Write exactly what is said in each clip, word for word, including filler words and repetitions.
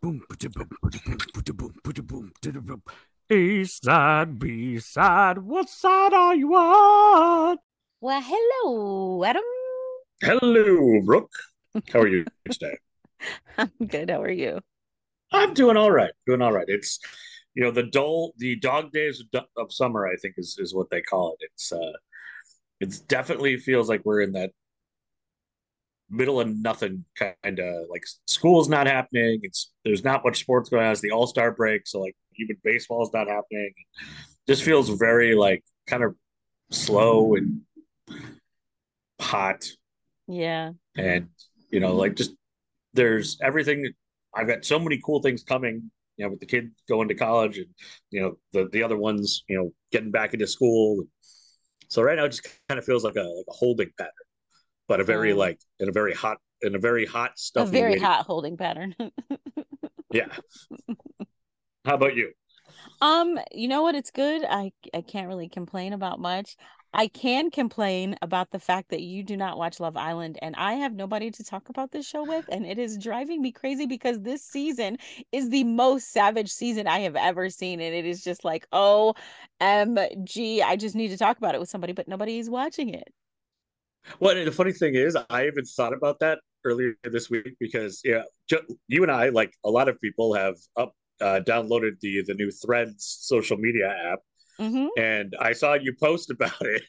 Boom, boom, boom, boom, boom, East side, B side, what side are you on? Well, hello, Adam. Hello, Brooke. How are you today? I'm good. How are you? I'm doing all right. Doing all right. It's, you know, the dull, the dog days of summer, I think is, is what they call it. It's, uh, it's definitely feels like we're in that middle of nothing kind of, like, school's not happening. It's, there's not much sports going on. It's the all-star break. So, like, even baseball's not happening. It just feels very, like, kind of slow and hot. Yeah. And, you know, like, just there's everything. I've got so many cool things coming, you know, with the kid going to college and, you know, the, the other ones, you know, getting back into school. So right now it just kind of feels like a, like a holding pattern, but a very, mm-hmm. like, in a very hot, in a very hot stuff. A very way. hot holding pattern. Yeah. How about you? Um, you know what? It's good. I, I can't really complain about much. I can complain about the fact that you do not watch Love Island, and I have nobody to talk about this show with, and it is driving me crazy because this season is the most savage season I have ever seen, and it is just like, O M G, I just need to talk about it with somebody, but nobody's watching it. Well, the funny thing is, I even thought about that earlier this week because, yeah, you and I, like a lot of people, have up uh, downloaded the the new Threads social media app. Mm-hmm. And I saw you post about it,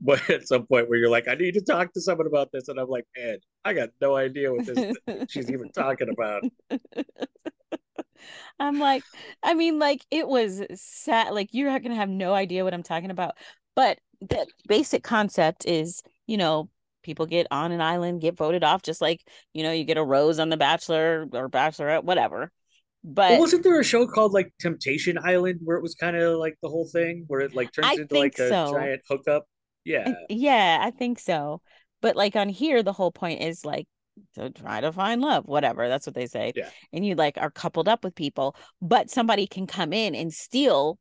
but at some point where you're like, I need to talk to someone about this, and I'm like, man, I got no idea what this she's even talking about. I'm like, I mean, like, it was sad. Like, you're not gonna have no idea what I'm talking about. But the basic concept is, you know, people get on an island, get voted off, just like, you know, you get a rose on The Bachelor or Bachelorette, whatever. But well, wasn't there a show called like Temptation Island where it was kind of like the whole thing where it like turns I into like so. a giant hookup? Yeah. I, yeah, I think so. But like on here, the whole point is like to try to find love, whatever. That's what they say. Yeah. And you like are coupled up with people, but somebody can come in and steal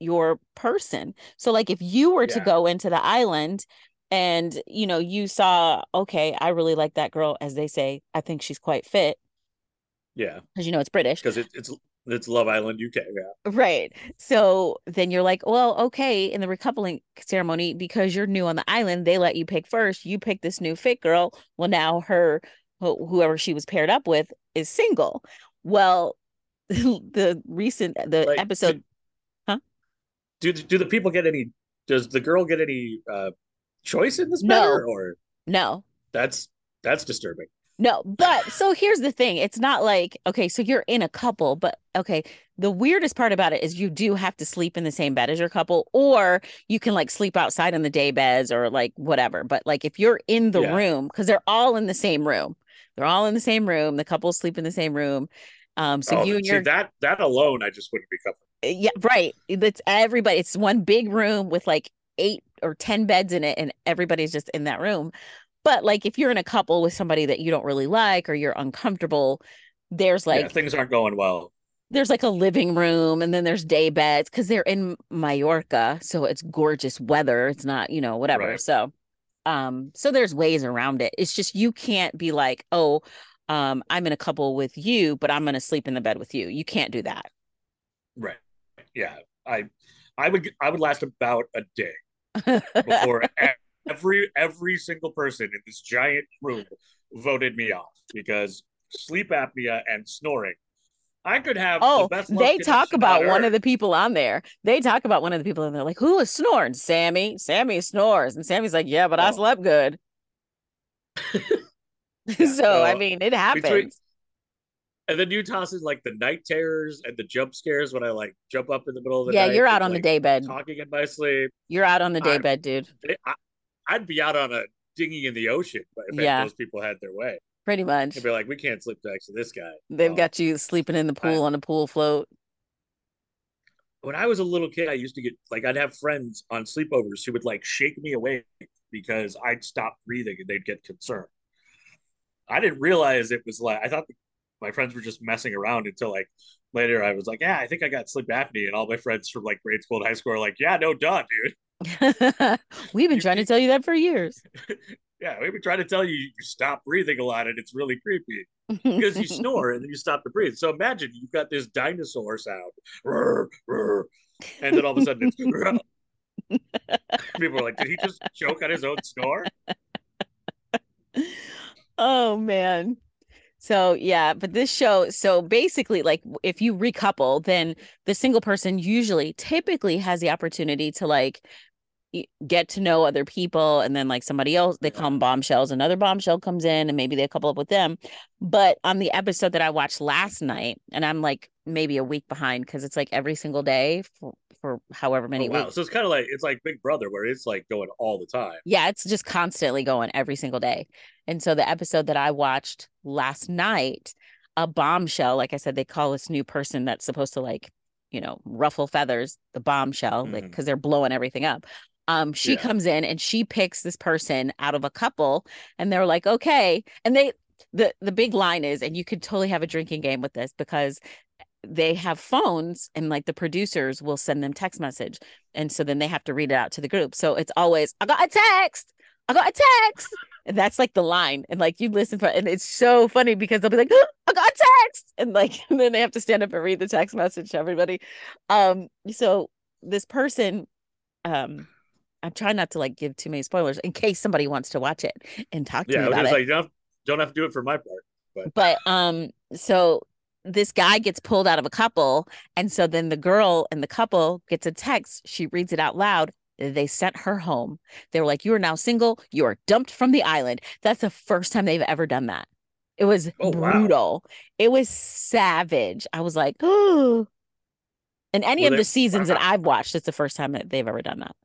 your person. So like if you were yeah. to go into the island and, you know, you saw, okay, I really like that girl, as they say, I think she's quite fit. Yeah. Because, you know, it's British. Because it, it's it's Love Island U K. Yeah. Right. So then you're like, well, okay, in the recoupling ceremony, because you're new on the island, they let you pick first. You pick this new fit girl. Well, now her, whoever she was paired up with, is single. Well, the recent, the like, episode. Do, huh? Do, do the people get any, does the girl get any uh, choice in this matter? No. Or? No. That's, that's disturbing. No, but so here's the thing. It's not like, okay, so you're in a couple, but okay, the weirdest part about it is you do have to sleep in the same bed as your couple, or you can like sleep outside on the day beds or like whatever. But like if you're in the yeah. room, because they're all in the same room, they're all in the same room. The couples sleep in the same room. Um, so oh, you and your see, that that alone, I just wouldn't be comfortable. Yeah, right. That's everybody. It's one big room with like eight or ten beds in it, and everybody's just in that room. But like if you're in a couple with somebody that you don't really like or you're uncomfortable, there's like yeah, things aren't going well. There's like a living room and then there's day beds because they're in Mallorca. So it's gorgeous weather. It's not, you know, whatever. Right. So um, so there's ways around it. It's just you can't be like, oh, um, I'm in a couple with you, but I'm going to sleep in the bed with you. You can't do that. Right. Yeah. I I would I would last about a day before Every every single person in this giant room voted me off because sleep apnea and snoring. I could have. Oh, the best they talk about on one Earth. of the people on there. They talk about one of the people on there. Like, who is snoring? Sammy. Sammy snores. And Sammy's like, yeah, but oh. I slept good. Yeah, so, so, I mean, it happens. Between, and then you toss in like the night terrors and the jump scares when I like jump up in the middle of the yeah, night. Yeah, you're out and, on like, the day bed. Talking in my sleep. You're out on the day I'm, bed, dude. I, I'd be out on a dinghy in the ocean if yeah. those people had their way. Pretty much. They'd be like, we can't sleep next to this guy. They've um, got you sleeping in the pool I, on a pool float. When I was a little kid, I used to get, like, I'd have friends on sleepovers who would, like, shake me awake because I'd stop breathing and they'd get concerned. I didn't realize it was like, I thought the, my friends were just messing around until, like, later I was like, yeah, I think I got sleep apnea. And all my friends from, like, grade school and high school are like, yeah, no, duh, dude. We've been you, trying to tell you that for years. Yeah, we've been trying to tell you you stop breathing a lot and it's really creepy. because you snore and then you stop to breathe. So imagine you've got this dinosaur sound, rrr, rrr, and then all of a sudden it's people are like, did he just choke on his own snore? Oh man. So yeah, but this show, so basically, like, if you recouple, then the single person usually typically has the opportunity to like get to know other people, and then like somebody else, they call them bombshells, another bombshell comes in and maybe they couple up with them. But on the episode that I watched last night, and I'm like maybe a week behind because it's like every single day for, for however many oh, wow. weeks. So it's kind of like, it's like Big Brother where it's like going all the time. Yeah, it's just constantly going every single day. And so the episode that I watched last night, a bombshell, like I said, they call this new person that's supposed to like, you know, ruffle feathers, the bombshell, mm-hmm. like because they're blowing everything up. Um, she yeah. comes in and she picks this person out of a couple, and they're like, okay. And they, the, the big line is, and you could totally have a drinking game with this because they have phones and like the producers will send them text message. And so then they have to read it out to the group. So it's always, I got a text, I got a text. And that's like the line. And like you listen for, and it's so funny because they'll be like, oh, I got a text. And like, and then they have to stand up and read the text message to everybody. Um, so this person, um, I'm trying not to like give too many spoilers in case somebody wants to watch it and talk to yeah, me about it. Yeah, like, don't, don't have to do it for my part. But. but um, so this guy gets pulled out of a couple, and so then the girl in the couple gets a text. She reads it out loud. They sent her home. They were like, "You are now single. You are dumped from the island." That's the first time they've ever done that. It was oh, brutal. Wow. It was savage. I was like, "Oh!" In any well, of the seasons that I've watched, it's the first time that they've ever done that.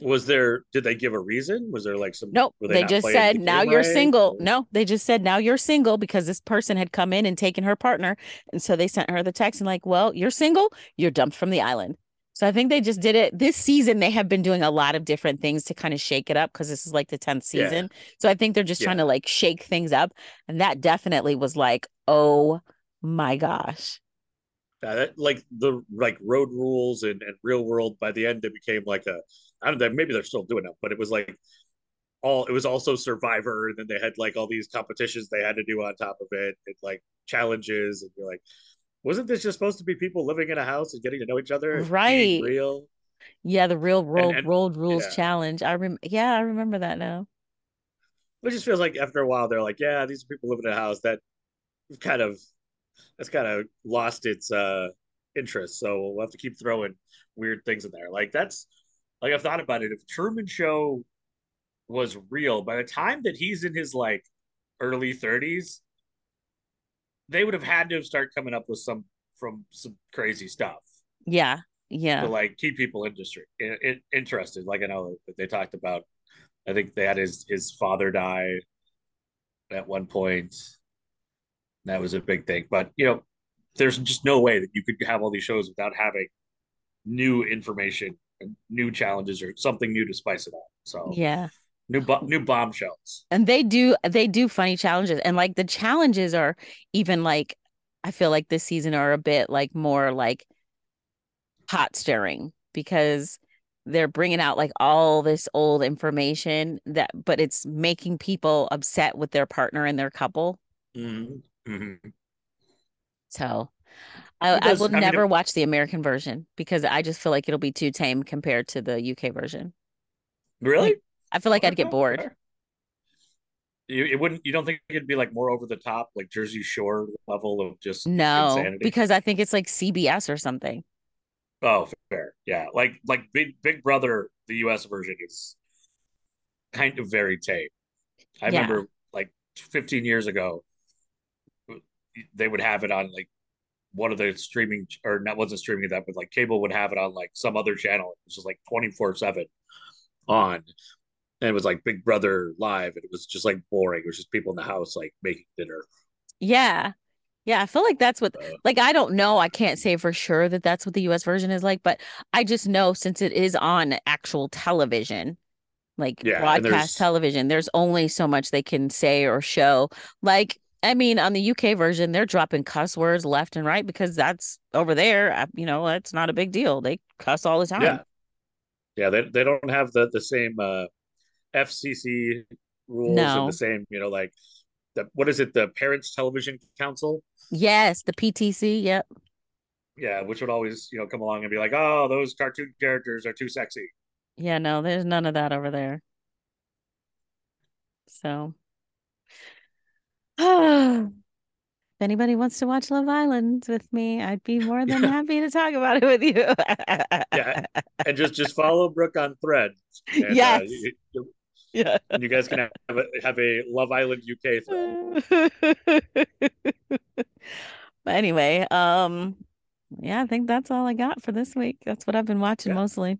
Was there, did they give a reason? Was there like some, nope, they, they just said, now you're right? single. Or? No, they just said, now you're single, because this person had come in and taken her partner. And so they sent her the text and like, well, you're single, you're dumped from the island. So I think they just did it this season. They have been doing a lot of different things to kind of shake it up, because this is like the tenth season. Yeah. So I think they're just yeah. trying to like shake things up. And that definitely was like, oh my gosh. Uh, that, like the like road rules and, and real world, by the end it became like a, I don't know, maybe they're still doing it, but it was like all, it was also Survivor, and then they had like all these competitions they had to do on top of it, and like challenges, and you're like, wasn't this just supposed to be people living in a house and getting to know each other, right? Real, yeah, the real world and, world rules yeah. challenge. I rem yeah, I remember that now. It just feels like after a while they're like, yeah, these are people living in a house that kind of. That's kind of lost its uh, interest. So we'll have to keep throwing weird things in there. Like that's, like I've thought about it. If Truman Show was real, by the time that he's in his like early thirties, they would have had to start coming up with some from some crazy stuff. Yeah, yeah. To like keep people industry in, in, interested. Like I know that they talked about. I think they had his his father die at one point. That was a big thing. But, you know, there's just no way that you could have all these shows without having new information and new challenges or something new to spice it up. So, yeah, new bo new bombshells. And they do they do funny challenges. And like the challenges are even like, I feel like this season are a bit like more like pot stirring, because they're bringing out like all this old information that, but it's making people upset with their partner and their couple. Mm-hmm. Mm-hmm. So I, I will I never mean, watch the American version, because I just feel like it'll be too tame compared to the U K version. Really? I feel like oh, I'd get bored. Fair. You it wouldn't you don't think it'd be like more over the top, like Jersey Shore level of just no insanity? Because I think it's like C B S or something. Oh, fair. Yeah. Like like Big Big Brother, the U S version is kind of very tame. I yeah. remember like fifteen years ago. They would have it on like one of the streaming, or not wasn't streaming that, but like cable would have it on like some other channel. It was just like twenty-four seven on, and it was like Big Brother live, and it was just like boring. It was just people in the house like making dinner. Yeah, yeah. I feel like that's what. Uh, like I don't know. I can't say for sure that that's what the U S version is like, but I just know since it is on actual television. Like yeah, broadcast television, there's only so much they can say or show. Like. I mean, on the U K version, they're dropping cuss words left and right, because that's over there. You know, that's not a big deal. They cuss all the time. Yeah, yeah. They they don't have the the same uh, F C C rules no. and the same, you know, like the what is it, the Parents Television Council? Yes, the P T C. Yep. Yeah, which would always, you know, come along and be like, "Oh, those cartoon characters are too sexy." Yeah, no, there's none of that over there. So, if anybody wants to watch Love Island with me, I'd be more than yeah. happy to talk about it with you. Yeah, and just just follow Brooke on Threads. And, yes. Uh, you, you, yeah, and you guys can have a, have a Love Island U K thread. But anyway, um. yeah, I think that's all I got for this week. That's what I've been watching yeah. mostly.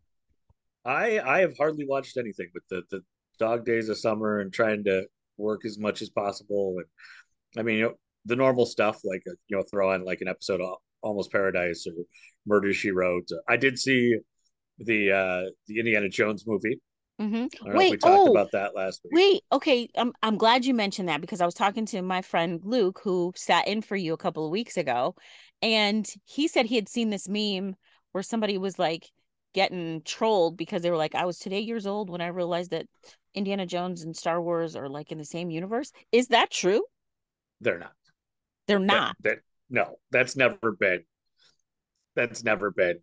I I have hardly watched anything with the, the dog days of summer and trying to work as much as possible. And I mean, you know, the normal stuff, like, you know, throw on like an episode of Almost Paradise or Murder She Wrote. I did see the uh, the Indiana Jones movie. Mm-hmm. Wait, we talked oh, about that last week. Wait, okay. I'm I'm glad you mentioned that, because I was talking to my friend Luke, who sat in for you a couple of weeks ago, and he said he had seen this meme where somebody was like getting trolled because they were like, "I was today years old when I realized that Indiana Jones and Star Wars are like in the same universe." Is that true? They're not. They're not. That, that, no, that's never been. That's never been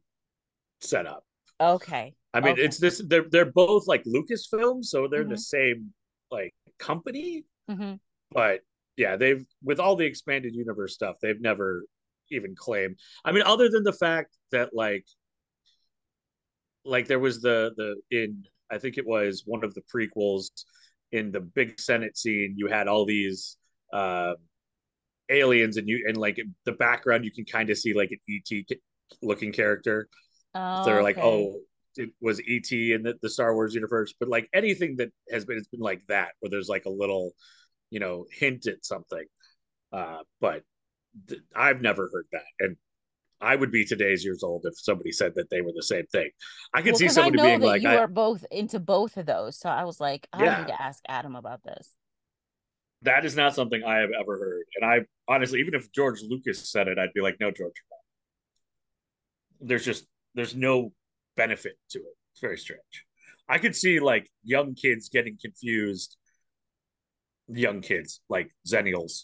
set up. Okay. I mean, okay. it's this. They're they're both like Lucasfilm, so they're mm-hmm. the same like company. Mm-hmm. But yeah, they've with all the expanded universe stuff, they've never even claimed. I mean, other than the fact that like, like there was the the in I think it was one of the prequels, in the big Senate scene, you had all these uh, aliens, and you and like in the background you can kind of see like an E T looking character. Oh, so they're okay. like, oh. It was E T in the, the Star Wars universe, but like anything that has been, it's been like that, where there's like a little, you know, hint at something. Uh, but th- I've never heard that. And I would be today's years old if somebody said that they were the same thing. I could well, see somebody I know being that like, you I, are both into both of those. So I was like, I yeah, need to ask Adam about this. That is not something I have ever heard. And I honestly, even if George Lucas said it, I'd be like, no, George. There's just, there's no benefit to it. It's very strange. I could see like young kids getting confused, young kids like Xennials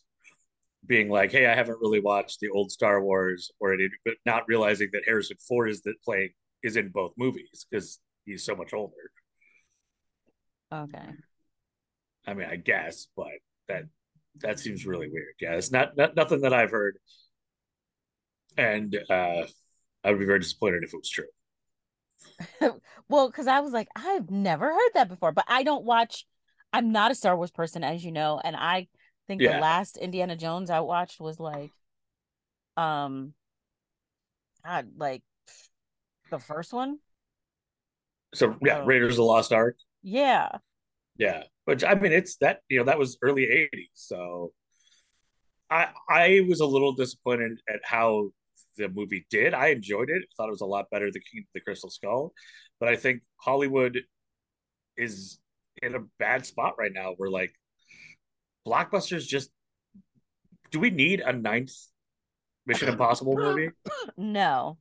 being like, hey, I haven't really watched the old Star Wars or any, but not realizing that Harrison Ford is that playing is in both movies because he's so much older. Okay. I mean, I guess, but that that seems really weird. Yeah, it's not, not nothing that I've heard, and uh I would be very disappointed if it was true. Well, because I was like, I've never heard that before, but I don't watch, I'm not a Star Wars person, as you know, and I think yeah. the last Indiana Jones I watched was like um God, like the first one, so yeah oh. Raiders of the Lost Ark, yeah yeah which I mean, it's that, you know, that was early eighties, so I I was a little disappointed at how the movie did. I enjoyed it. I thought it was a lot better than King of the Crystal Skull, but I think Hollywood is in a bad spot right now. We're like, blockbusters just, do we need a ninth Mission Impossible movie? No.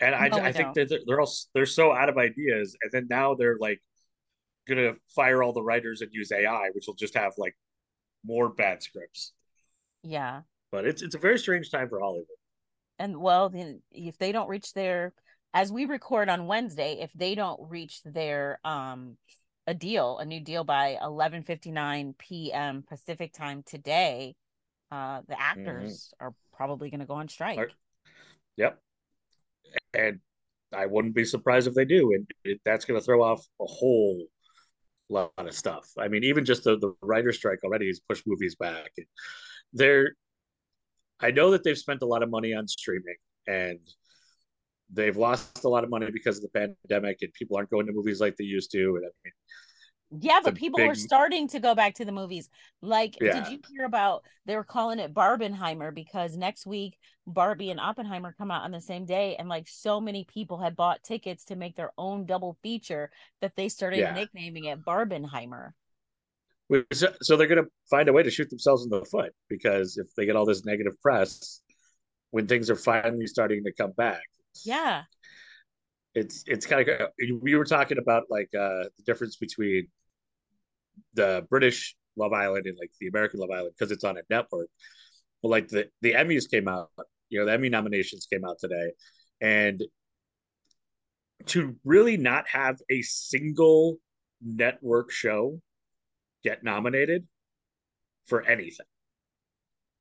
And I, no, I, I think that they're, they're all they're so out of ideas, and then now they're like gonna fire all the writers and use A I, which will just have like more bad scripts. Yeah. But it's it's a very strange time for Hollywood. And well, if they don't reach their, as we record on Wednesday, if they don't reach their um a deal, a new deal by eleven fifty-nine p.m. Pacific time today, uh, the actors mm-hmm. are probably going to go on strike. Are, yep. And I wouldn't be surprised if they do, and it, that's going to throw off a whole lot of stuff. I mean, even just the the writer strike already has pushed movies back. They're I know that they've spent a lot of money on streaming, and they've lost a lot of money because of the pandemic, and people aren't going to movies like they used to. And I mean, yeah, but people big... are starting to go back to the movies. Like, yeah. did you hear about, they were calling it Barbenheimer because next week Barbie and Oppenheimer come out on the same day. And like so many people had bought tickets to make their own double feature that they started yeah. nicknaming it Barbenheimer. So they're going to find a way to shoot themselves in the foot, because if they get all this negative press when things are finally starting to come back, yeah, it's it's kind of, we were talking about like uh, the difference between the British Love Island and like the American Love Island because it's on a network. But like the, the Emmys came out, you know, the Emmy nominations came out today. And to really not have a single network show get nominated for anything.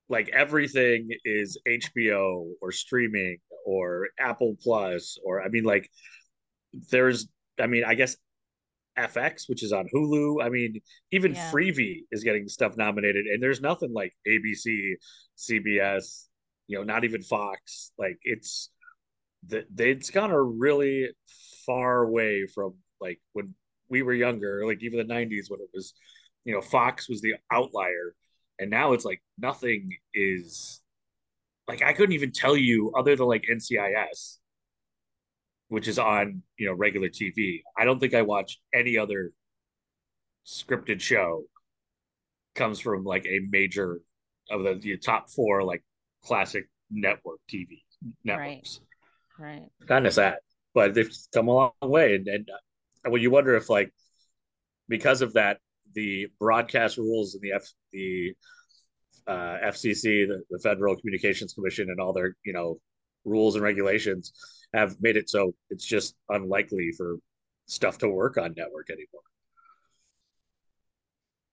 Like everything is H B O or streaming or Apple Plus, or I mean, like there's, I mean, I guess F X, which is on Hulu. I mean, even yeah. Freevee is getting stuff nominated, and there's nothing like A B C, C B S, you know, not even Fox. Like it's, it's gone a really far way from like when we were younger, like even the nineties when it was, you know, Fox was the outlier. And now it's like nothing is like, I couldn't even tell you other than like N C I S, which is on, you know, regular T V. I don't think I watch any other scripted show comes from like a major of the, the top four, like classic network T V networks. Right. Right. Kind of sad, but they've come a long way. And, and well, you wonder if like, because of that, the broadcast rules and the F the uh, F C C, the, the Federal Communications Commission, and all their you know rules and regulations have made it so it's just unlikely for stuff to work on network anymore.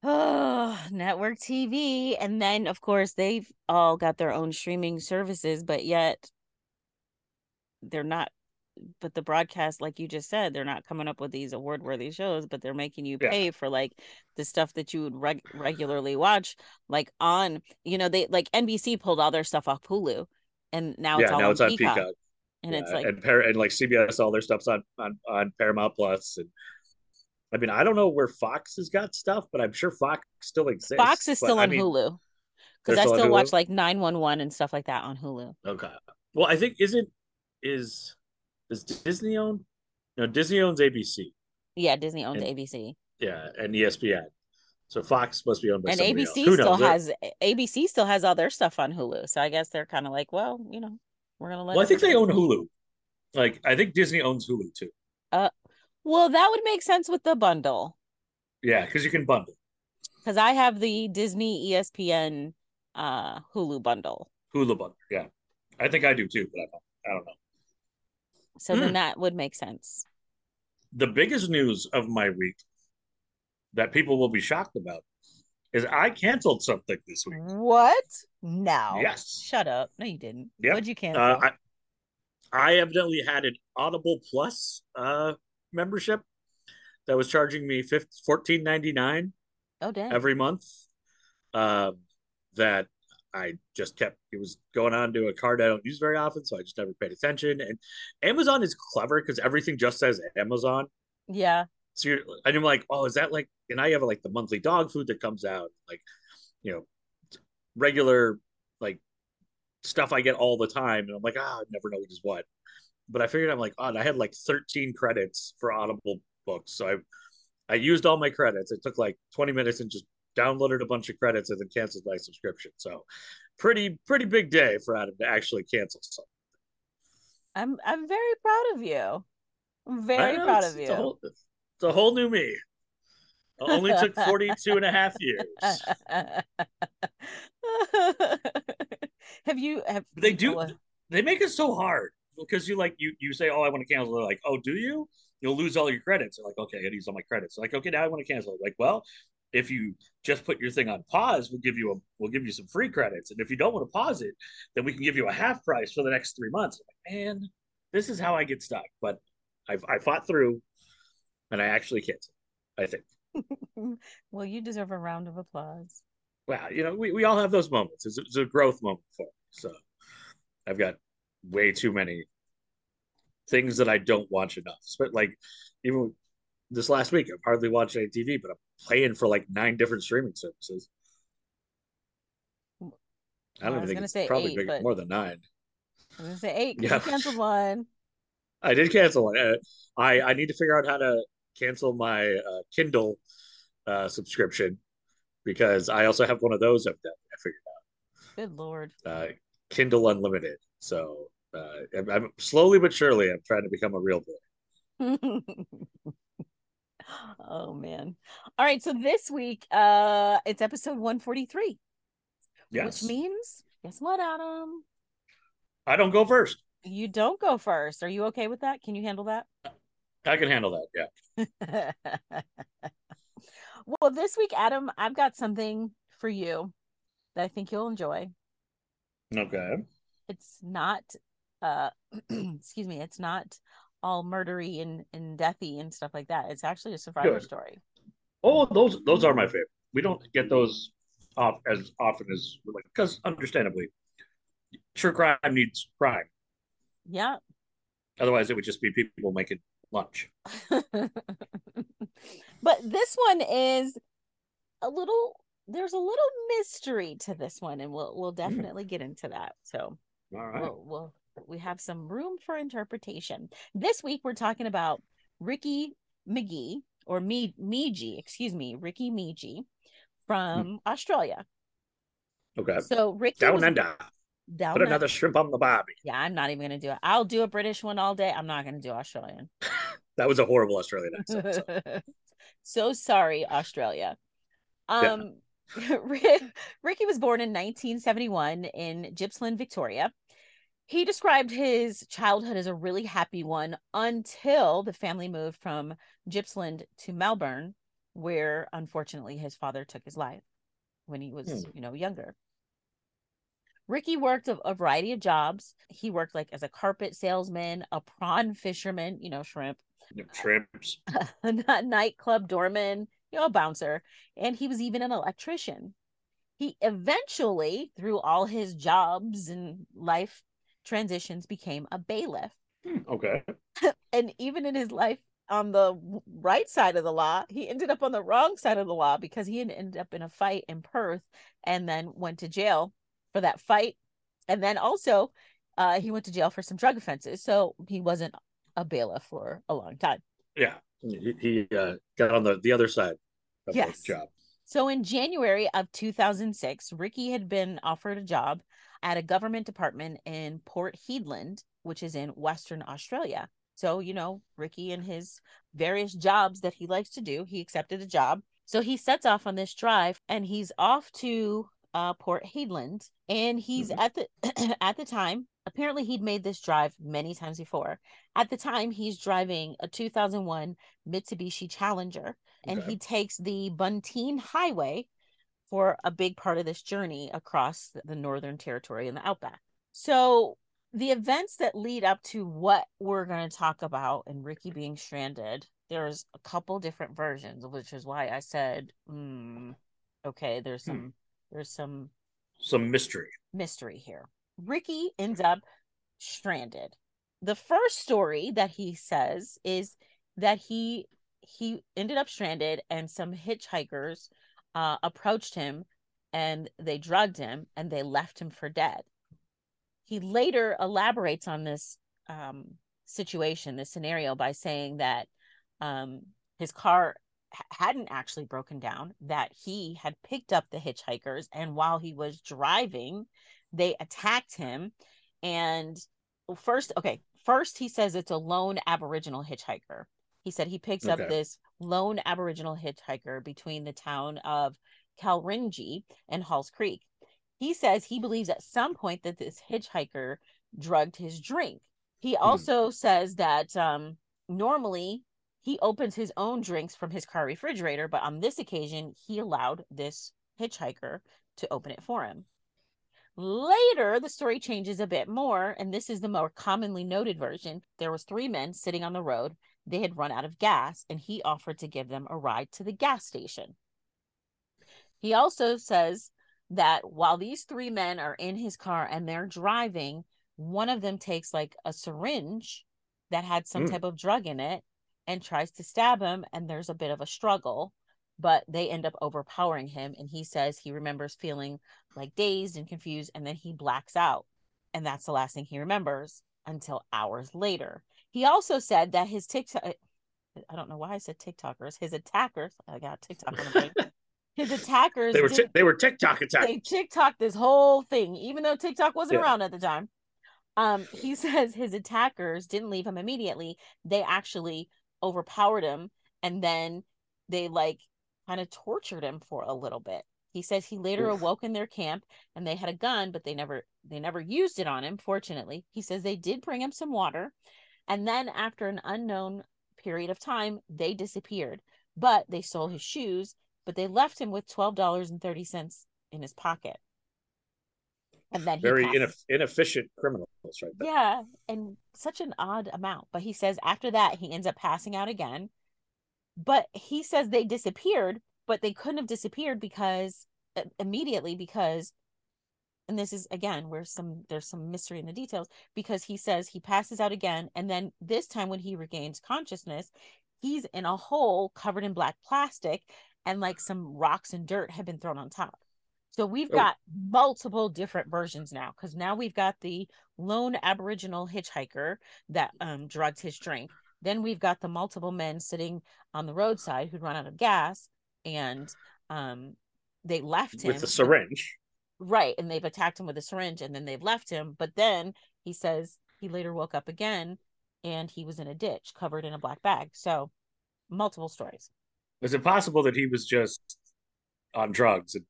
Oh, network T V, and then of course they've all got their own streaming services, but yet they're not. But the broadcast, like you just said, they're not coming up with these award-worthy shows, but they're making you pay yeah. for like the stuff that you would reg- regularly watch, like on, you know, they like N B C pulled all their stuff off Hulu, and now yeah, it's all now on, it's on Peacock. Peacock, and yeah. it's like and, Par- and like C B S, all their stuff's on, on on Paramount Plus, and I mean, I don't know where Fox has got stuff, but I'm sure Fox still exists. Fox is still but, on I mean, Hulu because I still, still watch like nine one one and stuff like that on Hulu. Okay, well, I think isn't is. Is Disney owned? No, Disney owns A B C. Yeah, Disney owns and, A B C. Yeah, and E S P N. So Fox must be owned by and somebody else. And A B C still has A B C still has all their stuff on Hulu. So I guess they're kind of like, well, you know, we're gonna let. Well, I think they own Hulu. Like, I think Disney owns Hulu too. Uh, well, that would make sense with the bundle. Yeah, because you can bundle. Because I have the Disney E S P N uh, Hulu bundle. Hulu bundle. Yeah, I think I do too, but I don't, I don't know. So then mm. that would make sense. The biggest news of my week that people will be shocked about is I canceled something this week. What? No. Yes. Shut up. No, you didn't. Yep. What'd you cancel? Uh, I, I evidently had an Audible Plus uh, membership that was charging me fourteen ninety-nine oh, damn. Every month uh, that I just kept, it was going on to a card I don't use very often, so I just never paid attention. And Amazon is clever because everything just says Amazon. Yeah. So you're, and I'm like, oh, is that like, and I have like the monthly dog food that comes out, like, you know, regular, like stuff I get all the time. And I'm like, ah, I never know what is what. But I figured I'm like, oh, and I had like thirteen credits for Audible books. So I I used all my credits. It took like twenty minutes and just downloaded a bunch of credits and then canceled my subscription. So pretty, pretty big day for Adam to actually cancel something. I'm I'm very proud of you. I'm very know, proud of you. It's a, whole, it's a whole new me. It only took forty-two and a half years. Have you? Have they do. Of... They make it so hard because you like you you say, oh, I want to cancel. They're like, oh, do you? You'll lose all your credits. They're like, okay, I use all my credits. They're like, okay, now I want to cancel. Like, well, if you just put your thing on pause, we'll give you a we'll give you some free credits, and if you don't want to pause it, then we can give you a half price for the next three months. I'm like, man, this is how I get stuck. But I've I fought through, and I actually canceled. I think. Well, you deserve a round of applause. Wow, you know we, we all have those moments. It's, it's a growth moment for me. So I've got way too many things that I don't watch enough. But like even this last week, I've hardly watched any T V, but I'm playing for like nine different streaming services. I don't I even think it's say probably eight, bigger, but... more than nine. I was going to say eight. Yeah. You canceled one. I did cancel one. I, I need to figure out how to cancel my uh, Kindle uh, subscription because I also have one of those up there. I figured out. Good Lord. Uh, Kindle Unlimited. So uh, I'm, I'm slowly but surely, I'm trying to become a real boy. Oh, man. All right. So this week, uh, it's episode one forty-three. Yes. Which means, guess what, Adam? I don't go first. You don't go first. Are you okay with that? Can you handle that? I can handle that, yeah. Well, this week, Adam, I've got something for you that I think you'll enjoy. Okay. It's not, uh, excuse me, it's not all murdery and, and deathy and stuff like that. It's actually a survivor Good. story. Oh, those those are my favorite. We don't get those off as often as we like, because understandably, true crime needs crime. Yeah. Otherwise, it would just be people making lunch. But this one is a little, there's a little mystery to this one, and we'll we'll definitely get into that. So all right. we'll, we'll, we have some room for interpretation. This week, we're talking about Ricky Megee, or Me Megee, excuse me, Ricky Megee from hmm. Australia. Okay. So Ricky Down was, under. Down Put under. another shrimp on the Barbie. Yeah, I'm not even going to do it. I'll do a British one all day. I'm not going to do Australian. That was a horrible Australian accent. So, so sorry, Australia. Um, yeah. Ricky was born in nineteen seventy-one in Gippsland, Victoria. He described his childhood as a really happy one until the family moved from Gippsland to Melbourne, where unfortunately his father took his life when he was, hmm. you know, younger. Ricky worked a, a variety of jobs. He worked like as a carpet salesman, a prawn fisherman, you know, shrimp. Shrimps. A nightclub doorman, you know, a bouncer. And he was even an electrician. He eventually, through all his jobs and life transitions, became a bailiff. Okay. And even in his life on the right side of the law, he ended up on the wrong side of the law because he ended up in a fight in Perth and then went to jail for that fight. And then also uh, he went to jail for some drug offenses. So he wasn't a bailiff for a long time. Yeah. He, he uh, got on the, the other side of yes. his job. So in January of two thousand six, Ricky had been offered a job at a government department in Port Hedland, which is in Western Australia. So, you know, Ricky and his various jobs that he likes to do, he accepted a job. So he sets off on this drive and he's off to Uh, Port Hedland, and he's mm-hmm. at the at the time, apparently he'd made this drive many times before. At the time, he's driving a two thousand one Mitsubishi Challenger, and okay. he takes the Bunteen Highway for a big part of this journey across the Northern Territory and the Outback. So the events that lead up to what we're going to talk about and Ricky being stranded, there's a couple different versions, which is why I said, mm, okay, there's some hmm. There's some some mystery mystery here. Ricky ends up stranded. The first story that he says is that he he ended up stranded and some hitchhikers uh, approached him and they drugged him and they left him for dead. He later elaborates on this um, situation, this scenario, by saying that um, his car hadn't actually broken down, that he had picked up the hitchhikers, and while he was driving they attacked him. And first okay first he says it's a lone Aboriginal hitchhiker. He said he picks okay. up this lone Aboriginal hitchhiker between the town of Kalrinji and Halls Creek. He says he believes at some point that this hitchhiker drugged his drink. He also mm-hmm. says that um normally he opens his own drinks from his car refrigerator, but on this occasion, he allowed this hitchhiker to open it for him. Later, the story changes a bit more, and this is the more commonly noted version. There was three men sitting on the road. They had run out of gas, and he offered to give them a ride to the gas station. He also says that while these three men are in his car and they're driving, one of them takes like a syringe that had some mm. type of drug in it and tries to stab him, and there's a bit of a struggle, but they end up overpowering him, and he says he remembers feeling like dazed and confused, and then he blacks out, and that's the last thing he remembers until hours later. He also said that his TikTok, I don't know why I said TikTokers, his attackers, I got TikTok on the brain. His attackers. They were, t- they were TikTok attackers. They TikToked this whole thing, even though TikTok wasn't yeah. around at the time. Um, he says his attackers didn't leave him immediately. They actually overpowered him and then they like kind of tortured him for a little bit. He says he later Oof. awoke in their camp and they had a gun, but they never they never used it on him, fortunately. He says they did bring him some water, and then after an unknown period of time, they disappeared. But they stole his shoes, but they left him with twelve dollars and thirty cents in his pocket. And then Very he ineff- inefficient criminals right there. Yeah, and such an odd amount. But he says after that, he ends up passing out again. But he says they disappeared, but they couldn't have disappeared because uh, immediately because, and this is, again, where some there's some mystery in the details, because he says he passes out again. And then this time when he regains consciousness, he's in a hole covered in black plastic, and like some rocks and dirt have been thrown on top. So we've oh. got multiple different versions now, because now we've got the lone Aboriginal hitchhiker that um, drugged his drink. Then we've got the multiple men sitting on the roadside who'd run out of gas, and um, they left him. With a syringe. Right, and they've attacked him with a syringe, and then they've left him. But then he says he later woke up again, and he was in a ditch covered in a black bag. So multiple stories. Is it possible that he was just on drugs and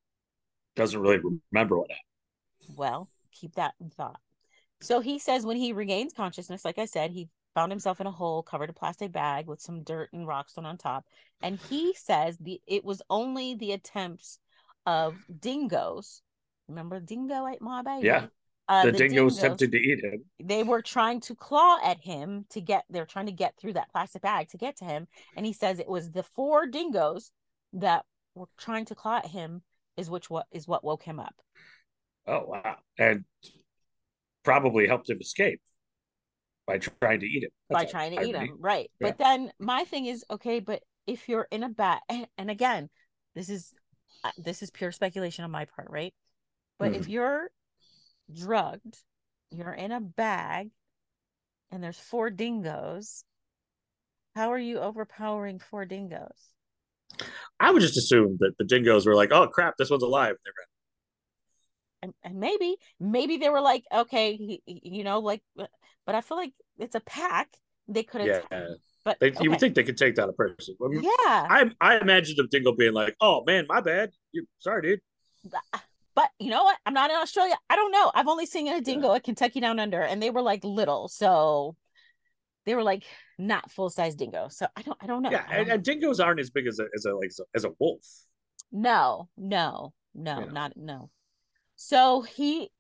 doesn't really remember what happened? Well, keep that in thought. So he says when he regains consciousness, like I said, he found himself in a hole covered in a plastic bag with some dirt and rocks on top. And he says the it was only the attempts of dingoes. Remember Dingo ate my baby? Yeah. Uh, the, the dingo was tempted to eat him. They were trying to claw at him to get, they're trying to get through that plastic bag to get to him. And he says it was the four dingoes that were trying to claw at him is which what is what woke him up. Oh, wow. And probably helped him escape by trying to eat him. That's by trying to irony. eat him. Right. Yeah. But then my thing is, okay, but if you're in a bat, and, and again, this is, this is pure speculation on my part, right? But mm-hmm. if you're drugged, you're in a bag, and there's four dingoes, how are you overpowering four dingoes? I would just assume that the dingoes were like, oh crap, this one's alive. And, and maybe, maybe they were like, okay, you know, like, but I feel like it's a pack. They could have, yeah. but they, okay. you would think they could take down a person. I mean, yeah. I, I imagine the dingo being like, oh man, my bad. You, sorry, dude. But you know what? I'm not in Australia. I don't know. I've only seen a dingo yeah. at Kentucky Down Under, and they were like little, so they were like not full size dingo. So I don't, I don't know. Yeah, don't and, know. and dingoes aren't as big as a as a like as a wolf. No, no, no, yeah. not no. So he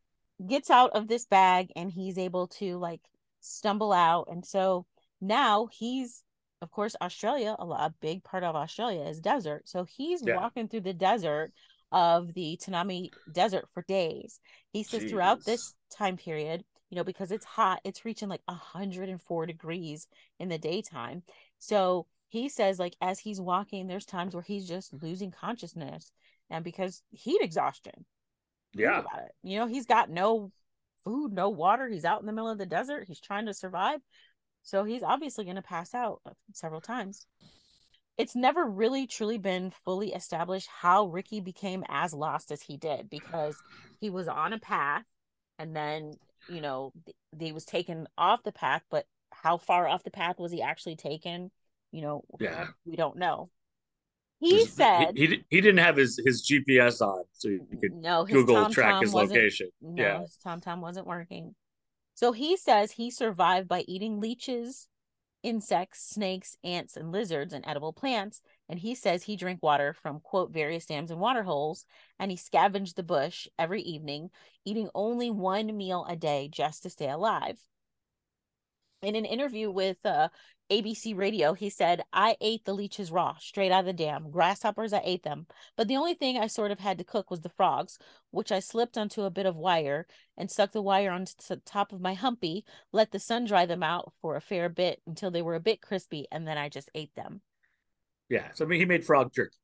gets out of this bag, and he's able to like stumble out, and so now he's, of course, Australia. A, lot, a big part of Australia is desert, so he's yeah. walking through the desert of the Tanami Desert for days. He says Jeez. throughout this time period, you know, because it's hot, it's reaching like one hundred four degrees in the daytime. So he says, like, as he's walking, there's times where he's just losing consciousness, and because heat exhaustion. Yeah. Think about it. You know, he's got no food, no water. He's out in the middle of the desert. He's trying to survive. So he's obviously going to pass out several times. It's never really truly been fully established how Ricky became as lost as he did, because he was on a path, and then, you know, he was taken off the path, but how far off the path was he actually taken? You know, yeah. we don't know. He said he, he, he didn't have his, his G P S on, so you could no, Google Tom track Tom his location. No, yeah. his TomTom wasn't working. So he says he survived by eating leeches, insects, snakes, ants, and lizards, and edible plants. And he says he drank water from, quote, various dams and water holes, and he scavenged the bush every evening, eating only one meal a day just to stay alive. In an interview with uh, A B C Radio, he said, I ate the leeches raw, straight out of the dam. Grasshoppers, I ate them. But the only thing I sort of had to cook was the frogs, which I slipped onto a bit of wire and stuck the wire on the top of my humpy, let the sun dry them out for a fair bit until they were a bit crispy, and then I just ate them. Yeah, so I mean, he made frog jerky.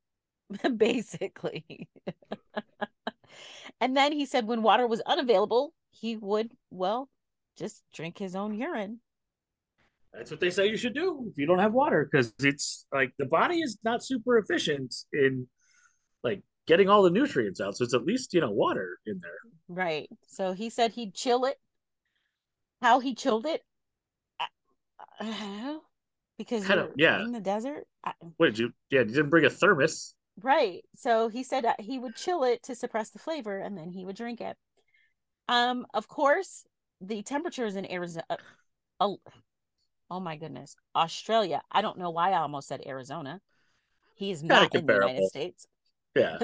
Basically. And then he said when water was unavailable, he would, well, just drink his own urine. That's what they say you should do if you don't have water, because it's like the body is not super efficient in like getting all the nutrients out. So it's at least, you know, water in there. Right. So he said he'd chill it. How he chilled it. because kind of, yeah. in the desert. I, what did you? Yeah, you didn't bring a thermos. Right. So he said he would chill it to suppress the flavor, and then he would drink it. Um, of course, the temperatures in Arizona. Uh, uh, oh my goodness, Australia. I don't know why I almost said Arizona. He is not in the United States. Yeah.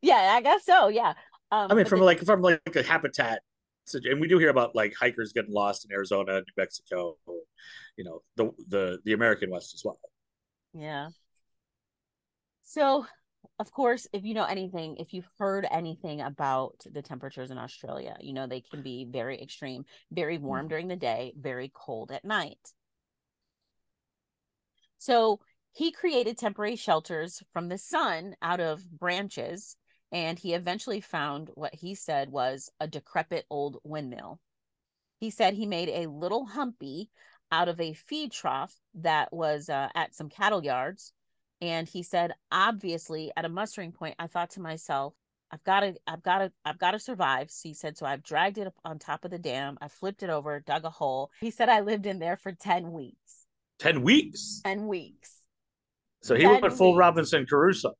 yeah, I guess so. Yeah. Um, I mean, from then, like from like a habitat. So, and we do hear about like hikers getting lost in Arizona, New Mexico, or, you know, the, the the American West as well. Yeah. So, of course, if you know anything, if you've heard anything about the temperatures in Australia, you know, they can be very extreme, very warm during the day, very cold at night. So he created temporary shelters from the sun out of branches. And he eventually found what he said was a decrepit old windmill. He said he made a little humpy out of a feed trough that was uh, at some cattle yards. And he said, obviously, at a mustering point, I thought to myself, I've got to, I've got to, I've got to survive. So he said, so I've dragged it up on top of the dam. I flipped it over, dug a hole. He said, I lived in there for ten weeks. ten weeks? ten weeks. So he went full Robinson Crusoe.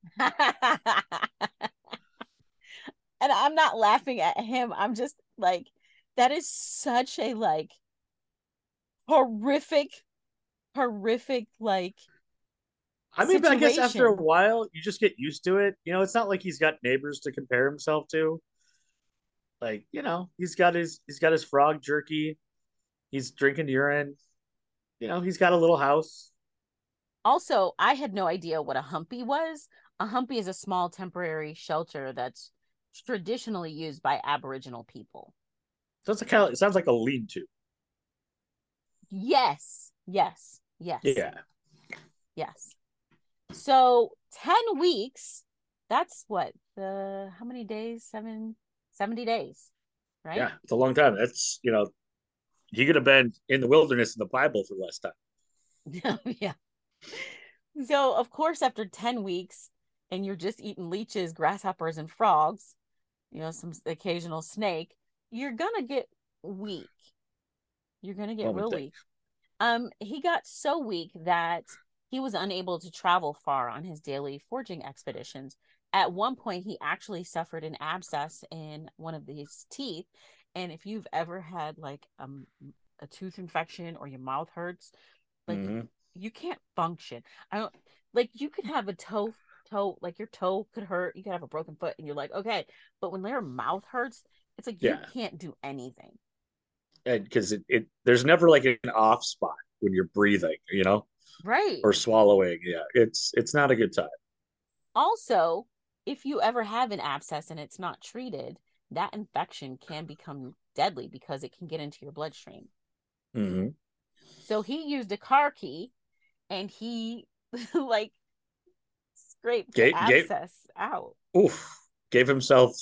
And I'm not laughing at him. I'm just like, that is such a like horrific, horrific, like. I mean, but I guess after a while, you just get used to it. You know, it's not like he's got neighbors to compare himself to. Like, you know, he's got his he's got his frog jerky. He's drinking urine. You know, he's got a little house. Also, I had no idea what a humpy was. A humpy is a small temporary shelter that's traditionally used by Aboriginal people. So it's a kind of, it sounds like a lean-to. Yes, yes, yes. Yeah. Yes. So ten weeks, that's what, the how many days? Seven, seventy days, right? Yeah, it's a long time. That's, you know, he could have been in the wilderness in the Bible for less time. Yeah. So, of course, after ten weeks, and you're just eating leeches, grasshoppers, and frogs, you know, some occasional snake, you're going to get weak. You're going to get real weak. Um, he got so weak that he was unable to travel far on his daily foraging expeditions. At one point, he actually suffered an abscess in one of his teeth. And if you've ever had like um, a tooth infection or your mouth hurts, like mm-hmm. you can't function. I don't like you could have a toe toe like your toe could hurt, you could have a broken foot, and you're like, okay. But when their mouth hurts, it's like yeah. you can't do anything. And because it, it there's never like an off spot when you're breathing, you know, right, or swallowing. Yeah, it's it's not a good time. Also, if you ever have an abscess and it's not treated, that infection can become deadly because it can get into your bloodstream. Mm-hmm. So he used a car key and he like scraped gave, the abscess gave, out. Oof. Gave himself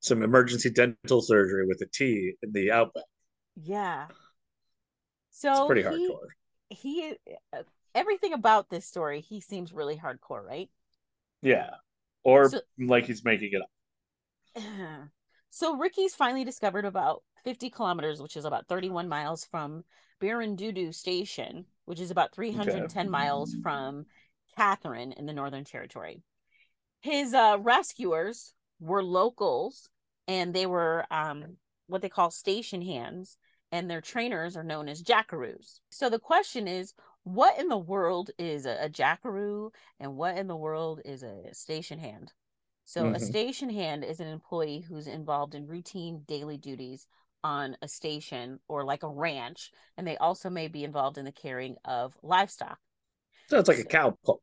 some emergency dental surgery with a T in the outback. Yeah. So it's pretty he, hardcore. He, uh, everything about this story, he seems really hardcore, right? Yeah. Or so, like he's making it up. So Ricky's finally discovered about fifty kilometers, which is about thirty-one miles from Birrindudu Station, which is about three hundred ten okay. miles from Catherine in the Northern Territory. His uh, rescuers were locals, and they were um, what they call station hands, and their trainers are known as jackaroos. So the question is, what in the world is a, a jackaroo, and what in the world is a station hand? So mm-hmm. a station hand is an employee who's involved in routine daily duties on a station or like a ranch, and they also may be involved in the carrying of livestock. So it's like so, a cowpoke.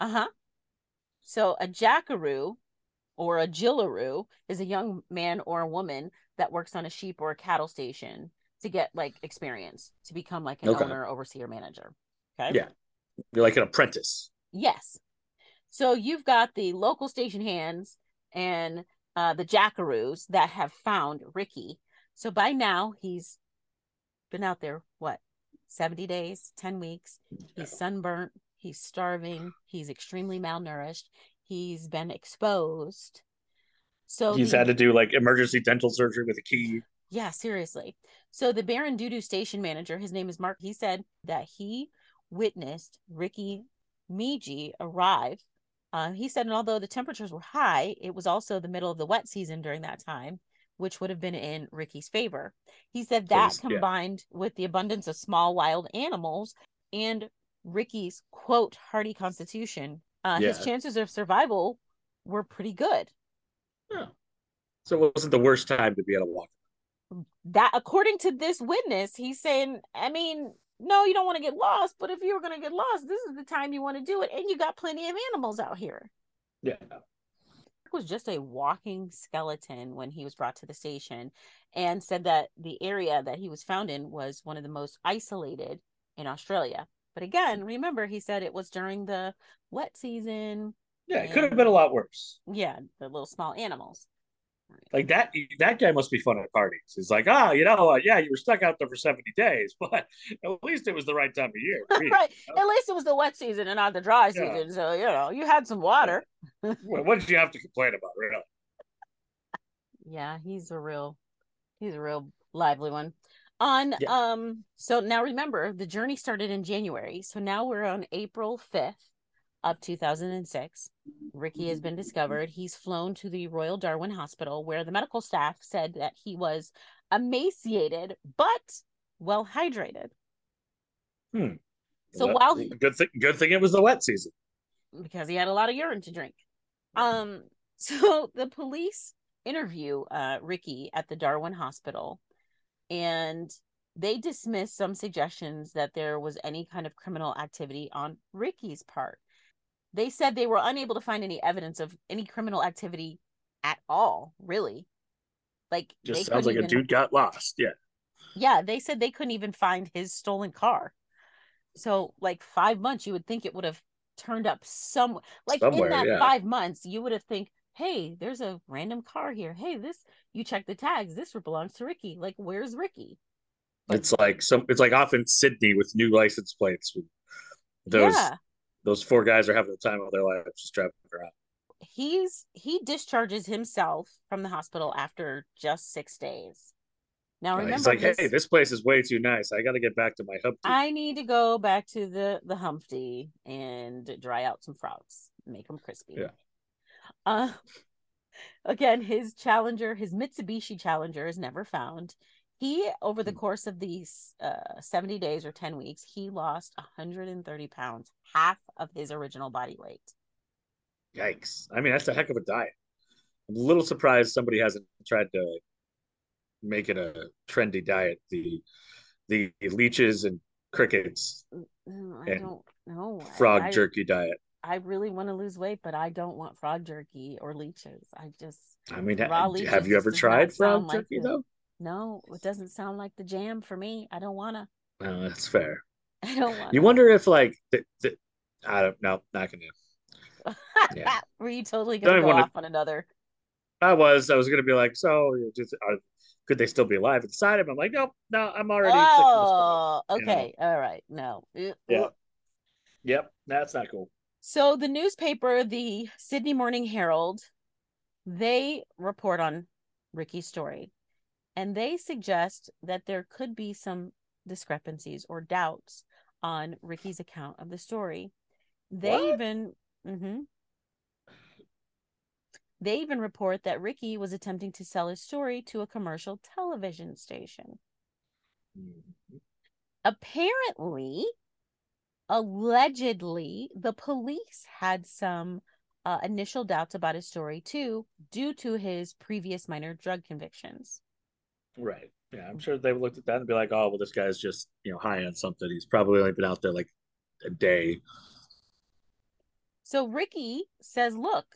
Uh-huh. So a jackaroo or a jillaroo is a young man or a woman that works on a sheep or a cattle station to get like experience, to become like an okay. owner, overseer, manager. Okay. Yeah. You're like an apprentice. Yes. So you've got the local station hands and uh, the jackaroos that have found Ricky. So by now he's been out there, what, seventy days, ten weeks. He's sunburnt. He's starving. He's extremely malnourished. He's been exposed. So he's he, had to do like emergency dental surgery with a key. Yeah, seriously. So the Birrindudu station manager, his name is Mark, he said that he witnessed Ricky Megee arrive. Um, he said, and although the temperatures were high, it was also the middle of the wet season during that time, which would have been in Ricky's favor. He said that Please, combined yeah. with the abundance of small wild animals and Ricky's, quote, hardy constitution, uh, yeah. his chances of survival were pretty good. Yeah. So it wasn't the worst time to be on a walk. That, according to this witness, he's saying, I mean, no, you don't want to get lost, but if you were going to get lost, this is the time you want to do it, and you got plenty of animals out here. Yeah. He was just a walking skeleton when he was brought to the station, and said that the area that he was found in was one of the most isolated in Australia. But again, remember, he said it was during the wet season. Yeah, it could have been a lot worse. Yeah, the little small animals. Like that that guy must be fun at parties. He's like, oh, you know, uh, yeah, you were stuck out there for seventy days, but at least it was the right time of year. Right. You know? At least it was the wet season and not the dry yeah. season. So, you know, you had some water. Well, what did you have to complain about, really? Yeah, he's a real he's a real lively one. On yeah. um so now remember, the journey started in January. So now we're on April fifth of two thousand six. Ricky has been discovered. He's flown to the Royal Darwin Hospital, where the medical staff said that he was emaciated but well hydrated. Hmm. So well, while he, good thing, good thing it was the wet season, because he had a lot of urine to drink. Um. So the police interview uh, Ricky at the Darwin Hospital, and they dismissed some suggestions that there was any kind of criminal activity on Ricky's part. They said they were unable to find any evidence of any criminal activity at all, really. Like, just sounds like even, a dude got lost. Yeah. Yeah. They said they couldn't even find his stolen car. So, like, five months, you would think it would have turned up some, like, somewhere. In that yeah. five months, you would have think, hey, there's a random car here. Hey, this, you check the tags. This belongs to Ricky. Like, where's Ricky? Like, it's like some, it's like off in Sydney with new license plates. Those. Yeah. Those four guys are having the time of their life just driving around. He's he discharges himself from the hospital after just six days. Now remember, he's like, this, "Hey, this place is way too nice. I got to get back to my Humpty. I need to go back to the the Humpty and dry out some frogs, make them crispy." Yeah. Uh, again, his Challenger, his Mitsubishi Challenger, is never found. He, over the course of these uh, seventy days or ten weeks, he lost one hundred thirty pounds, half of his original body weight. Yikes. I mean, that's a heck of a diet. I'm a little surprised somebody hasn't tried to make it a trendy diet. The the leeches and crickets no, I and don't know. frog I, jerky diet. I really want to lose weight, but I don't want frog jerky or leeches. I just... I mean, have you ever tried frog jerky, like though? No, it doesn't sound like the jam for me. I don't wanna. No, that's fair. I don't want. You wonder if like the, the, I don't know, not gonna. Yeah. Were you totally gonna go wanna, off on another? I was. I was gonna be like, so just, are, could they still be alive inside him? I'm like, nope, no, I'm already. Oh, sick okay, you know? All right, no. Yeah. Yep, that's not cool. So the newspaper, the Sydney Morning Herald, they report on Ricky's story. And they suggest that there could be some discrepancies or doubts on Ricky's account of the story. They what? even mm-hmm, they even report that Ricky was attempting to sell his story to a commercial television station. Mm-hmm. Apparently, allegedly, the police had some uh, initial doubts about his story too, due to his previous minor drug convictions. Right. Yeah, I'm sure they looked at that and be like, oh, well, this guy's just, you know, high on something. He's probably only been out there like a day. So Ricky says, look,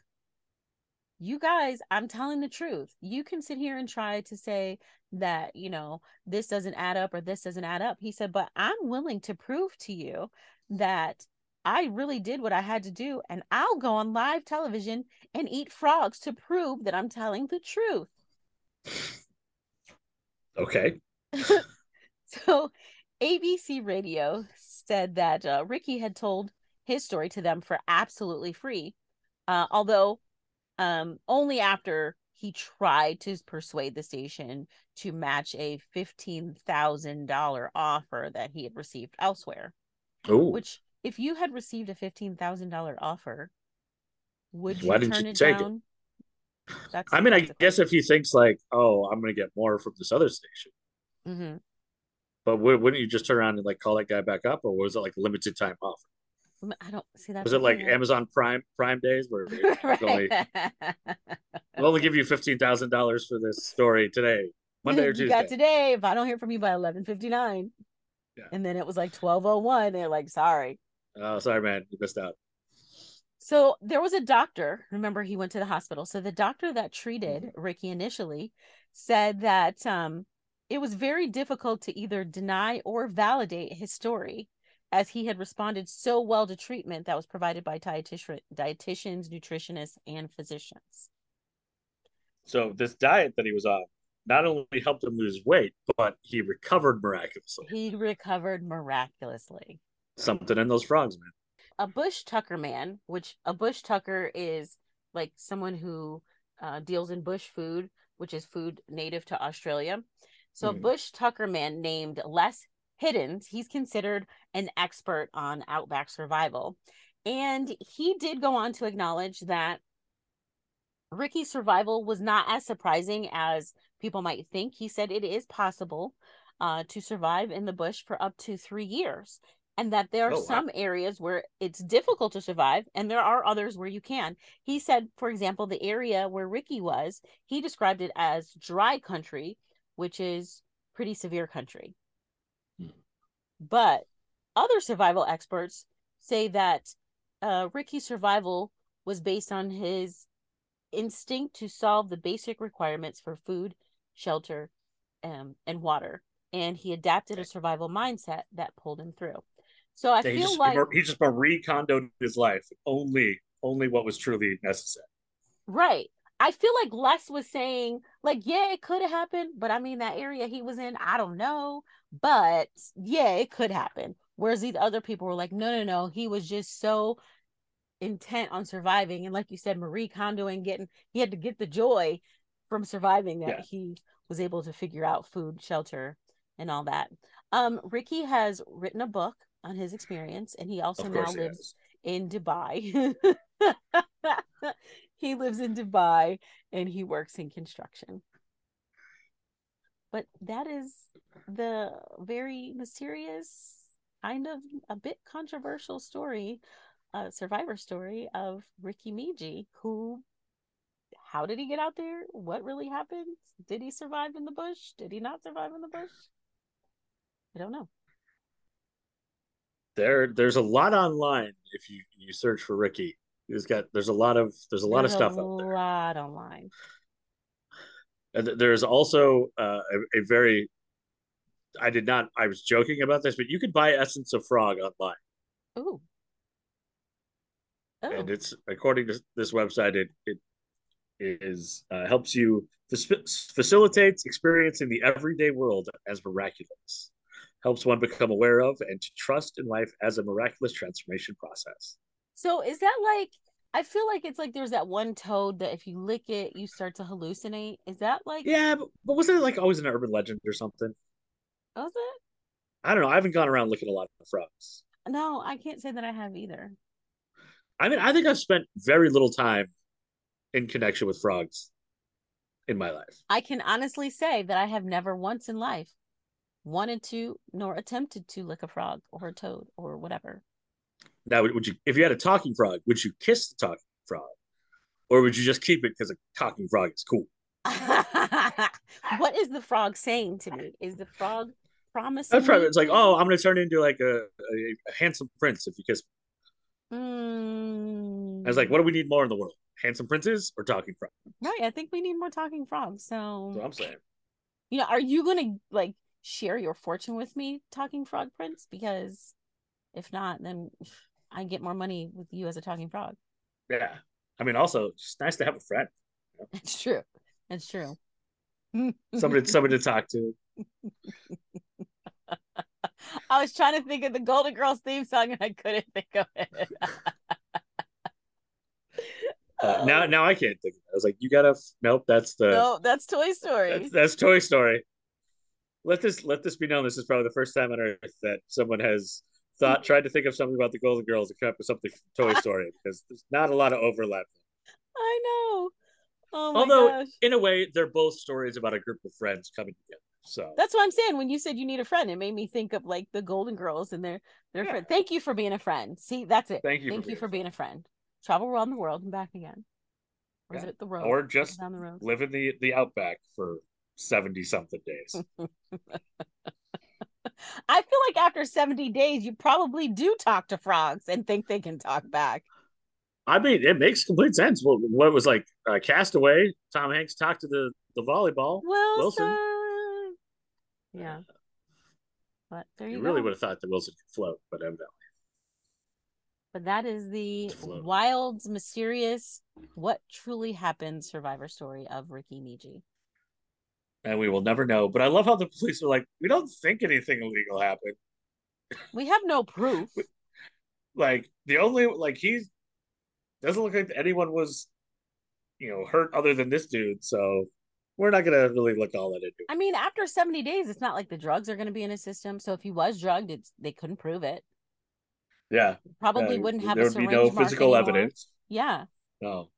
you guys, I'm telling the truth. You can sit here and try to say that, you know, this doesn't add up or this doesn't add up. He said, but I'm willing to prove to you that I really did what I had to do, and I'll go on live television and eat frogs to prove that I'm telling the truth. Okay. So A B C Radio said that uh, Ricky had told his story to them for absolutely free, uh, although um, only after he tried to persuade the station to match a fifteen thousand dollars offer that he had received elsewhere. Ooh. Which, if you had received a fifteen thousand dollars offer, would you Why didn't turn you it take down? It? That's I mean, I guess if he thinks like, oh, I'm going to get more from this other station. Mm-hmm. But wouldn't you just turn around and like call that guy back up? Or was it like limited time offer? I don't see that. Was it like Amazon Prime Prime days where right. only, we'll only give you fifteen thousand dollars for this story today, Monday or Tuesday? You got today. If I don't hear from you by eleven fifty nine, and then it was like twelve oh one. They're like, sorry. Oh, sorry, man, you missed out. So there was a doctor. Remember, he went to the hospital. So the doctor that treated Ricky initially said that um, it was very difficult to either deny or validate his story, as he had responded so well to treatment that was provided by dietitian, dietitians, nutritionists, and physicians. So this diet that he was on not only helped him lose weight, but he recovered miraculously. He recovered miraculously. Something in those frogs, man. A bush tucker man, which a bush tucker is like someone who uh, deals in bush food, which is food native to Australia. So mm. a bush tucker man named Les Hiddens, he's considered an expert on outback survival, and he did go on to acknowledge that Ricky's survival was not as surprising as people might think. He said it is possible uh, to survive in the bush for up to three years, and that there are oh, some wow. areas where it's difficult to survive, and there are others where you can. He said, for example, the area where Ricky was, he described it as dry country, which is pretty severe country. But other survival experts say that uh, Ricky's survival was based on his instinct to solve the basic requirements for food, shelter, um, and water. And he adapted a survival mindset that pulled him through. So I so feel he just, like... He just Marie Kondo'd his life. Only, only what was truly necessary. Right. I feel like Les was saying, like, yeah, it could have happened, but I mean, that area he was in, I don't know, but yeah, it could happen. Whereas these other people were like, no, no, no, he was just so intent on surviving. And like you said, Marie Kondo and getting, he had to get the joy from surviving that yeah. he was able to figure out food, shelter, and all that. Um, Ricky has written a book on his experience, and he also now he lives has. in Dubai. He lives in Dubai and he works in construction. But that is the very mysterious, kind of a bit controversial story, uh, survivor story of Ricky Megee, who, how did he get out there? What really happened? Did he survive in the bush? Did he not survive in the bush? I don't know. There, there's a lot online if you, you search for Ricky. There's got there's a lot of there's a lot there's of stuff out there. A lot online. And there's also uh, a, a very. I did not. I was joking about this, but you could buy Essence of Frog online. Ooh. Oh. And it's according to this website, it it is uh, helps you facilitates experiencing the everyday world as miraculous, helps one become aware of and to trust in life as a miraculous transformation process. So is that like, I feel like it's like there's that one toad that if you lick it, you start to hallucinate. Is that like? Yeah, but, but wasn't it like always an urban legend or something? Was it? I don't know. I haven't gone around looking a lot of frogs. No, I can't say that I have either. I mean, I think I've spent very little time in connection with frogs in my life. I can honestly say that I have never once in life wanted to nor attempted to lick a frog or a toad or whatever. Now, would you, if you had a talking frog, would you kiss the talking frog, or would you just keep it because a talking frog is cool? What is the frog saying to me? Is the frog promising? That's probably, it's like, oh, I'm going to turn into like a, a, a handsome prince if you kiss me. Mm. I was like, what do we need more in the world? Handsome princes or talking frogs? Right, I think we need more talking frogs. So that's what I'm saying. You know, are you going to like share your fortune with me, talking frog prince? Because if not, then I get more money with you as a talking frog. Yeah. I mean, also, it's nice to have a friend. That's true. That's true. Somebody, somebody to talk to. I was trying to think of the Golden Girls theme song, and I couldn't think of it. uh, now now I can't think of it. I was like, you got to... Nope, that's the... No, that's Toy Story. That's, that's Toy Story. Let this, let this be known. This is probably the first time on Earth that someone has thought, tried to think of something about the Golden Girls and come up with something from Toy Story because there's not a lot of overlap. I know. Oh my Although, gosh. In a way, they're both stories about a group of friends coming together. So that's what I'm saying. When you said you need a friend, it made me think of like the Golden Girls and their their yeah. friend. Thank you for being a friend. See, that's it. Thank you. Thank for you being for being a friend. Travel around the world and back again. Or yeah. is it the road? Or just down the road. Live in the the outback for seventy something days. I feel like after seventy days, you probably do talk to frogs and think they can talk back. I mean, it makes complete sense. What, what was like uh, Castaway? Tom Hanks talked to the, the volleyball. Wilson. Wilson. Yeah. But there you, you go. Really would have thought that Wilson could float, but evidently. But that is the wild, mysterious, what truly happened survivor story of Ricky Megee. And we will never know. But I love how the police were like, we don't think anything illegal happened. We have no proof. Like, the only, like, he's, doesn't look like anyone was, you know, hurt other than this dude. So we're not going to really look all at it. I mean, after seventy days, it's not like the drugs are going to be in his system. So if he was drugged, it's, they couldn't prove it. Yeah. Probably uh, wouldn't have there a syringe would be no physical anymore. Evidence. Yeah. No.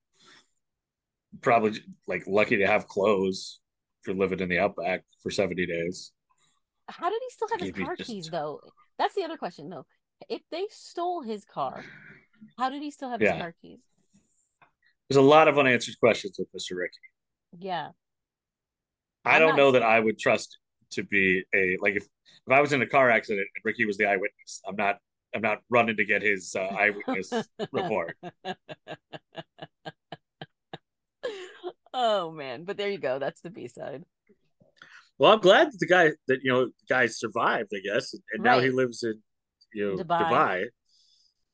Probably like lucky to have clothes if you're living in the outback for seventy days. How did he still have his car just... keys though? That's the other question though. If they stole his car, how did he still have yeah. his car keys? There's a lot of unanswered questions with Mister Ricky. Yeah. I'm I don't know scared. that I would trust to be a like if, if I was in a car accident and Ricky was the eyewitness, I'm not I'm not running to get his uh, eyewitness report. Oh man, but there you go. That's the B side. Well, I'm glad that the guy that you know the guy survived, I guess, and, and right. now he lives in you know Dubai. Dubai.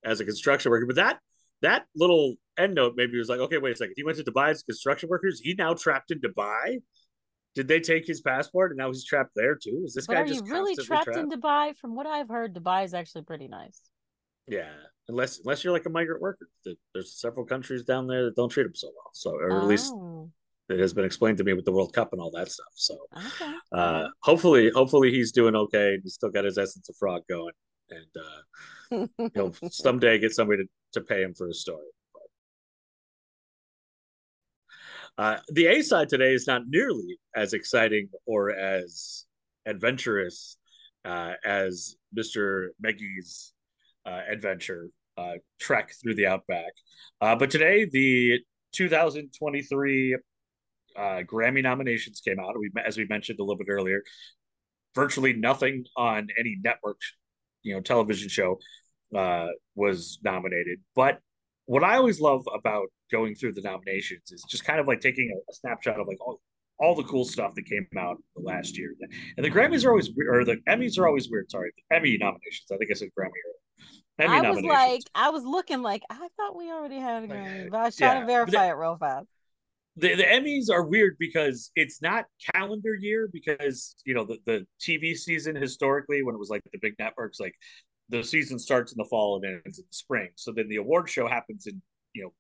As a construction worker, but that that little end note maybe was like, okay, wait a second. He went to Dubai as a construction worker. Is he now trapped in Dubai? Did they take his passport and now he's trapped there too? Is this but guy are just you really trapped, trapped in Dubai? From what I've heard, Dubai is actually pretty nice. Yeah, unless unless you're like a migrant worker. There's several countries down there that don't treat them so well. So, or at oh. least it has been explained to me with the World Cup and all that stuff. So, okay. uh, hopefully, hopefully he's doing okay. He's still got his essence of frog going. And uh, he'll someday get somebody to, to pay him for his story. But, uh, the A side today is not nearly as exciting or as adventurous uh, as Mister Megee's uh, adventure uh, trek through the outback. Uh, but today, the two thousand twenty-three uh, Grammy nominations came out. We, as we mentioned a little bit earlier, virtually nothing on any network you know, television show uh, was nominated. But what I always love about going through the nominations is just kind of like taking a, a snapshot of like all, all the cool stuff that came out the last year. And the Grammys are always, or the Emmys are always weird. Sorry, the Emmy nominations. I think I said Grammy earlier. Emmy I was like, I was looking like, I thought we already had a Grammy, but I was trying yeah. to verify the, it real fast. The, the Emmys are weird because it's not calendar year because, you know, the, the T V season historically, when it was like the big networks, like the season starts in the fall and ends in the spring. So then the award show happens in, you know,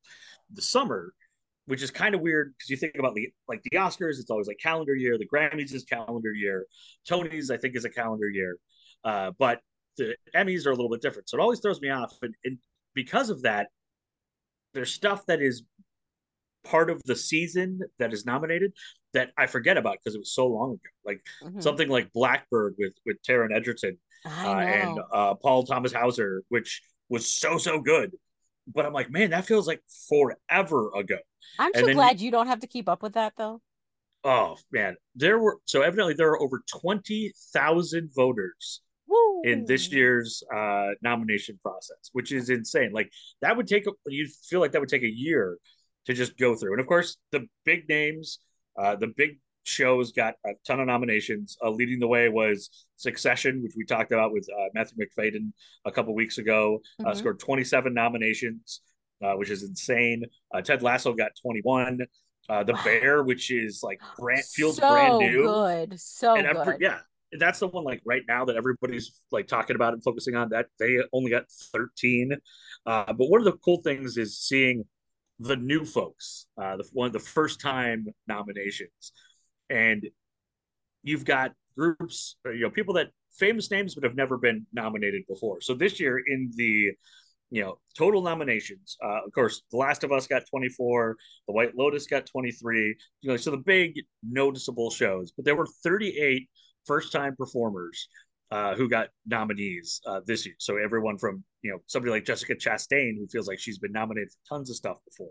the summer, which is kind of weird because you think about the, like the Oscars, it's always like calendar year. The Grammys is calendar year. Tony's, I think, is a calendar year. Uh, but the Emmys are a little bit different. So it always throws me off. And, and because of that, there's stuff that is part of the season that is nominated that I forget about because it was so long ago, like mm-hmm. something like Blackbird with with Taron Egerton uh, and uh, Paul Thomas Hauser, which was so so good, but I'm like, man, that feels like forever ago. I'm and so then, glad you don't have to keep up with that though. Oh man, there were so evidently there are over twenty thousand voters Woo. in this year's uh, nomination process, which is insane. Like that would take a, you feel like that would take a year to just go through. And of course, the big names, uh, the big shows got a ton of nominations. Uh, leading the way was Succession, which we talked about with uh, Matthew McFadyen a couple weeks ago, mm-hmm. uh, scored twenty-seven nominations, uh, which is insane. Uh, Ted Lasso got twenty-one. Uh, the wow. Bear, which is like brand, feels so brand new. Good. So and every, good. Yeah. That's the one like right now that everybody's like talking about and focusing on that. They only got thirteen. Uh, but one of the cool things is seeing the new folks, uh, the one of the first time nominations, and you've got groups, or, you know, people that famous names but have never been nominated before. So this year in the, you know, total nominations, uh, of course, The Last of Us got twenty-four, The White Lotus got twenty-three, you know, so the big noticeable shows. But there were thirty-eight first-time performers uh, who got nominees uh, this year. So everyone from, you know, somebody like Jessica Chastain, who feels like she's been nominated for tons of stuff before.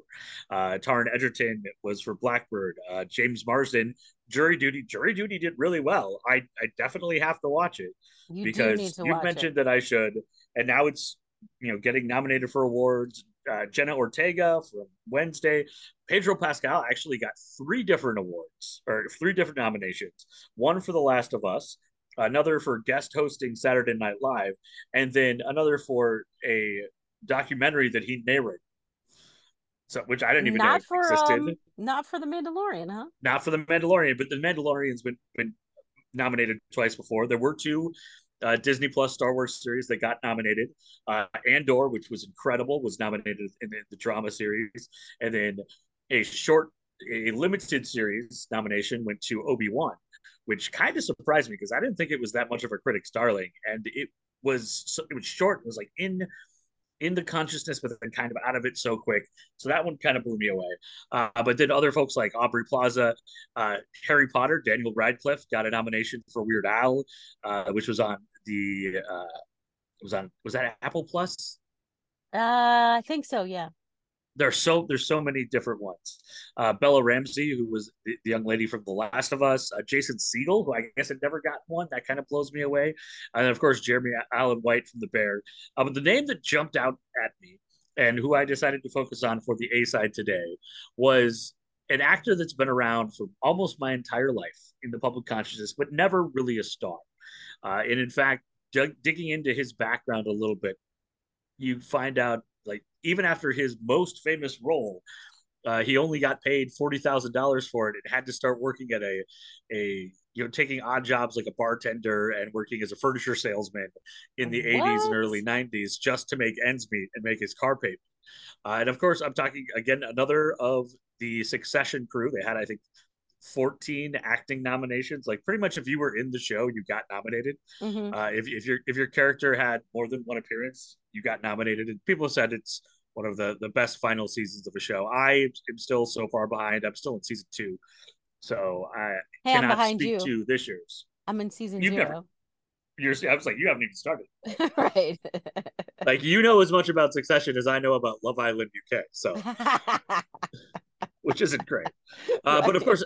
Uh, Taron Egerton was for Blackbird. Uh, James Marsden, Jury Duty. Jury Duty did really well. I, I definitely have to watch it you because you mentioned it. that I should. And now it's, you know, getting nominated for awards. Uh, Jenna Ortega from Wednesday. Pedro Pascal actually got three different awards or three different nominations. One for The Last of Us, another for guest hosting Saturday Night Live, and then another for a documentary that he narrated. So, which I didn't even not know for, existed. Um, not for The Mandalorian, huh? Not for The Mandalorian, but The Mandalorian's been been nominated twice before. There were two Uh, Disney Plus Star Wars series that got nominated. Uh, Andor, which was incredible, was nominated in the, the drama series. And then a short, a limited series nomination went to Obi-Wan, which kind of surprised me because I didn't think it was that much of a critic's darling. And it was, it was short. It was like in in the consciousness, but then kind of out of it so quick. So that one kind of blew me away. Uh, but then other folks like Aubrey Plaza, uh, Harry Potter, Daniel Radcliffe got a nomination for Weird Al, uh, which was on the uh was on was that Apple Plus? Uh I think so, yeah. There's so there's so many different ones. Uh Bella Ramsey, who was the, the young lady from The Last of Us, uh, Jason Segel, who I guess had never gotten one, that kind of blows me away. And of course Jeremy Allen White from The Bear. Uh, but the name that jumped out at me and who I decided to focus on for the A-side today was an actor that's been around for almost my entire life in the public consciousness, but never really a star. Uh, and in fact, d- digging into his background a little bit, you find out, like, even after his most famous role, uh, he only got paid forty thousand dollars for it and had to start working at a, a, you know, taking odd jobs like a bartender and working as a furniture salesman in the what? eighties and early nineties just to make ends meet and make his car payment. Uh, and of course, I'm talking, again, another of the Succession crew. They had, I think, fourteen acting nominations. Like, pretty much if you were in the show, you got nominated. Mm-hmm. uh if, if your if your character had more than one appearance, you got nominated. And people said it's one of the the best final seasons of a show. I am still so far behind. I'm still in season two, so I hey, cannot behind speak you. to this year's. I'm in season You've zero never, you're I was like, you haven't even started. Right. Like, you know as much about Succession as I know about Love Island U K, so which isn't great. Uh, but of course,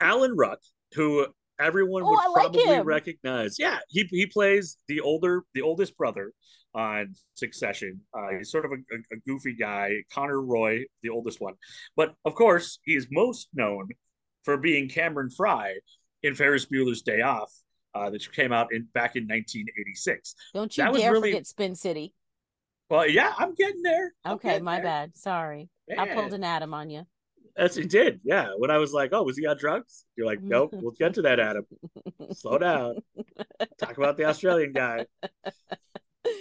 Alan Ruck, who everyone oh, would I probably like recognize. Yeah, he he plays the older, the oldest brother on Succession. Uh, he's sort of a, a goofy guy, Connor Roy, the oldest one. But of course, he is most known for being Cameron Fry in Ferris Bueller's Day Off, uh, which came out in back in nineteen eighty-six. Don't you that dare really... forget Spin City. Well, yeah, I'm getting there. I'm okay, getting my there. bad. Sorry, Man. I pulled an Adam on you. Yes, he did. Yeah. When I was like, oh, was he on drugs? You're like, nope, we'll get to that, Adam. Slow down. Talk about the Australian guy.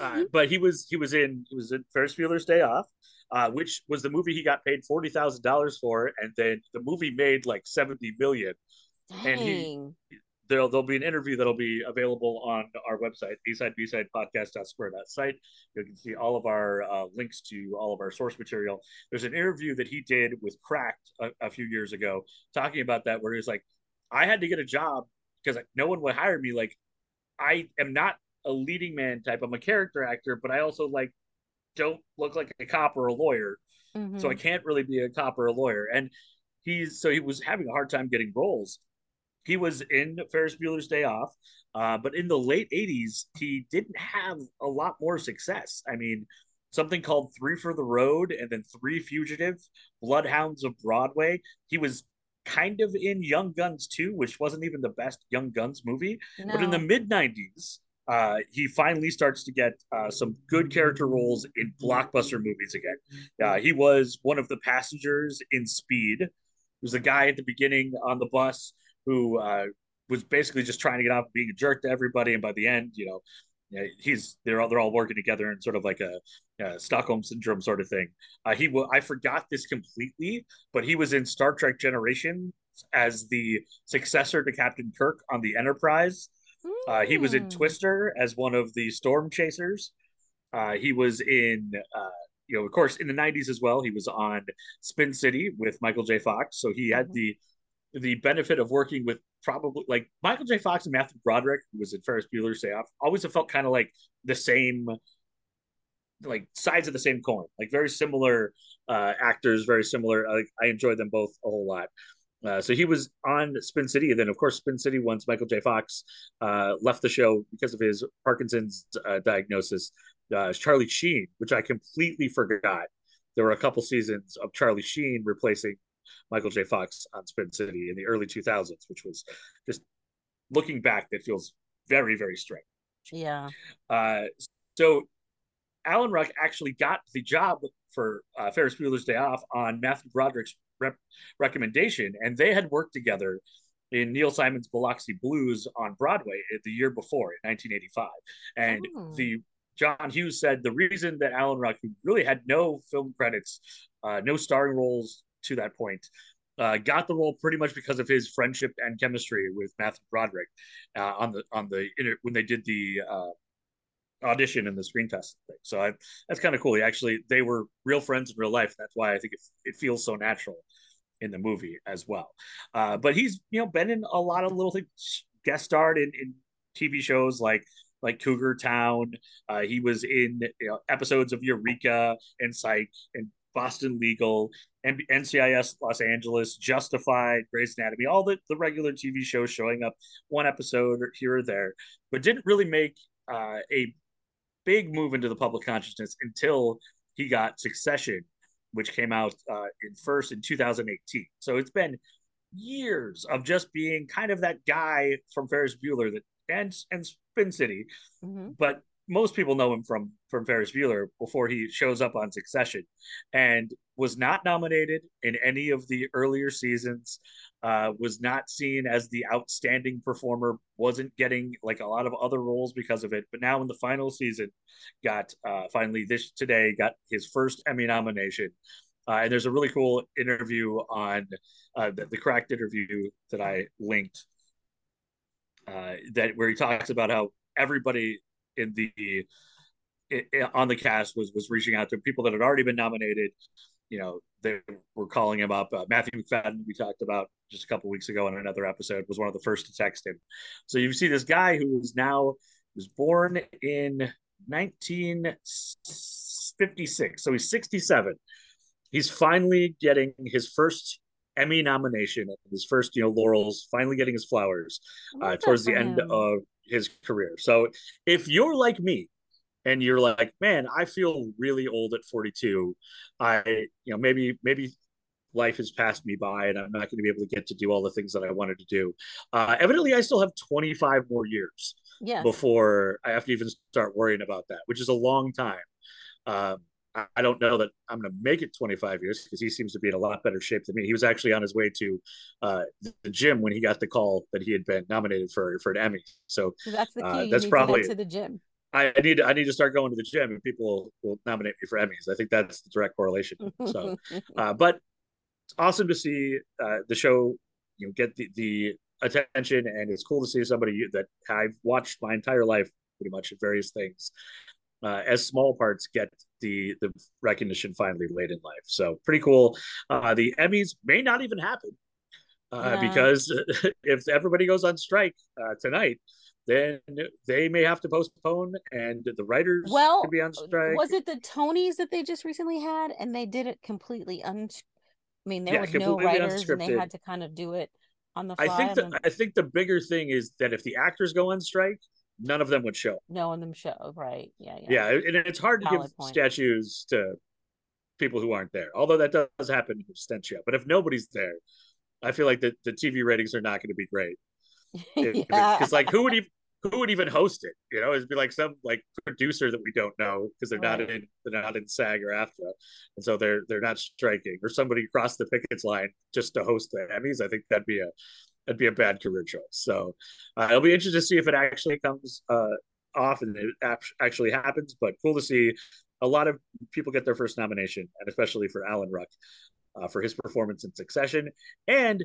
Uh, but he was he was in he was in Ferris Bueller's Day Off, uh, which was the movie he got paid forty thousand dollars for. And then the movie made like seventy million dollars. Dang. And he, there'll, there'll be an interview that'll be available on our website, a side b side podcast dot square dot site. You can see all of our uh, links to all of our source material. There's an interview that he did with Cracked a, a few years ago talking about that, where he was like, I had to get a job because like, no one would hire me. Like, I am not a leading man type. I'm a character actor, but I also like don't look like a cop or a lawyer. Mm-hmm. So I can't really be a cop or a lawyer. And he's so he was having a hard time getting roles. He was in Ferris Bueller's Day Off, uh, but in the late eighties, he didn't have a lot more success. I mean, something called Three for the Road and then Three Fugitive, Bloodhounds of Broadway. He was kind of in Young Guns two, which wasn't even the best Young Guns movie. No. But in the mid-nineties, uh, he finally starts to get uh, some good character roles in blockbuster movies again. Uh, he was one of the passengers in Speed. He was the guy at the beginning on the bus who uh, was basically just trying to get off being a jerk to everybody. And by the end, you know, he's they're all, they're all working together in sort of like a, a Stockholm Syndrome sort of thing. Uh, he will, I forgot this completely, but he was in Star Trek Generation as the successor to Captain Kirk on the Enterprise. Mm. Uh, he was in Twister as one of the storm chasers. Uh, he was in, uh, you know, of course, in the nineties as well. He was on Spin City with Michael J. Fox. So he had mm-hmm. the the benefit of working with probably like Michael J. Fox and Matthew Broderick, who was in Ferris Bueller's Day Off. Always have felt kind of like the same, like sides of the same coin, like very similar uh, actors, very similar. Like, I enjoyed them both a whole lot. Uh, so he was on Spin City. And then, of course, Spin City, once Michael J. Fox uh, left the show because of his Parkinson's uh, diagnosis, uh, Charlie Sheen, which I completely forgot. There were a couple seasons of Charlie Sheen replacing Michael J. Fox on Spin City in the early two thousands, which was just looking back, that feels very, very strange. Yeah. Uh, so Alan Ruck actually got the job for uh, Ferris Bueller's Day Off on Matthew Broderick's Rep- recommendation, and they had worked together in Neil Simon's Biloxi Blues on Broadway the year before in nineteen eighty-five. And oh. the John Hughes said the reason that Alan Ruck, who really had no film credits, uh, no starring roles to that point, uh, got the role pretty much because of his friendship and chemistry with Matthew Broderick uh, on the on the when they did the uh, audition and the screen test thing. So I, that's kind of cool. He actually, they were real friends in real life. That's why I think it, it feels so natural in the movie as well. Uh, but he's, you know, been in a lot of little things, guest starred in, in T V shows like like Cougar Town. Uh, he was in, you know, episodes of Eureka and Psych and Boston Legal, and N C I S Los Angeles, Justified, Grey's Anatomy, all the, the regular T V shows, showing up one episode or here or there, but didn't really make uh, a big move into the public consciousness until he got Succession, which came out uh, in first in two thousand eighteen. So it's been years of just being kind of that guy from Ferris Bueller that and, and Spin City, mm-hmm. but most people know him from, from Ferris Bueller before he shows up on Succession, and was not nominated in any of the earlier seasons, uh, was not seen as the outstanding performer, wasn't getting like a lot of other roles because of it. But now in the final season, got uh, finally this today, got his first Emmy nomination. Uh, and there's a really cool interview on uh, the, the Cracked interview that I linked uh, that where he talks about how everybody in the it, it, on the cast was was reaching out to people that had already been nominated. You know, they were calling him up. Uh, Matthew McFadden, we talked about just a couple weeks ago in another episode, was one of the first to text him. So you see this guy who is now was born in nineteen fifty-six, so he's sixty-seven. He's finally getting his first Emmy nomination, his first, you know, laurels, finally getting his flowers uh, towards the end of his career. So if you're like me and you're like, man, I feel really old at forty-two, I, you know, maybe maybe life has passed me by and I'm not going to be able to get to do all the things that I wanted to do. Uh, evidently, I still have twenty-five more years yes. before I have to even start worrying about that, which is a long time. Um, I don't know that I'm going to make it twenty-five years, because he seems to be in a lot better shape than me. He was actually on his way to uh, the gym when he got the call that he had been nominated for for an Emmy. So, so that's the key. Uh, that's probably to, to the gym. I need I need to start going to the gym, and people will, will nominate me for Emmys. I think that's the direct correlation. So, uh, but it's awesome to see uh, the show, you know, get the the attention, and it's cool to see somebody that I've watched my entire life pretty much in various things. Uh, as small parts get the the recognition finally late in life. So pretty cool. Uh, the Emmys may not even happen uh, yeah. because if everybody goes on strike uh, tonight, then they may have to postpone, and the writers well, could be on strike. Was it the Tonys that they just recently had? And they did it completely un. I mean, there yeah, was no writers unscripted. And they had to kind of do it on the fly. I think, the, and... I think the bigger thing is that if the actors go on strike, none of them would show. No one of them show, right? Yeah, yeah. Yeah, and it's hard to Valid give point. statues to people who aren't there. Although that does happen in absentia. But if nobody's there, I feel like the, the T V ratings are not going to be great. Because yeah. like, who would even who would even host it? You know, it'd be like some like producer that we don't know, because they're right. not in they're not in SAG or AFTRA, and so they're they're not striking, or somebody across the pickets line just to host the Emmys. I think that'd be a That'd be a bad career choice. So uh, it'll be interesting to see if it actually comes uh, off and it ap- actually happens. But cool to see a lot of people get their first nomination, and especially for Alan Ruck uh, for his performance in Succession. And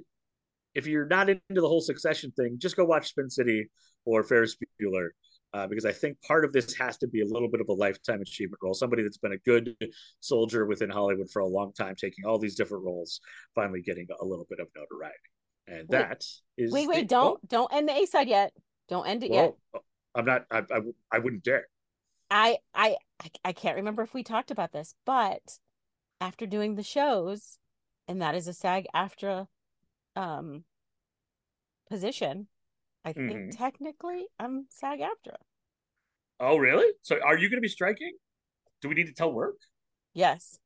if you're not into the whole Succession thing, just go watch Spin City or Ferris Bueller, uh, because I think part of this has to be a little bit of a lifetime achievement role. Somebody that's been a good soldier within Hollywood for a long time, taking all these different roles, finally getting a little bit of notoriety. And wait, that is... Wait, wait, the, don't, oh, don't end the A-side yet. Don't end it well, yet. I'm not, I, I, I wouldn't dare. I, I, I can't remember if we talked about this, but after doing the shows, and that is a SAG-AFTRA um, position, I think mm-hmm. technically I'm SAG-AFTRA. Oh, really? So are you going to be striking? Do we need to tell work? Yes.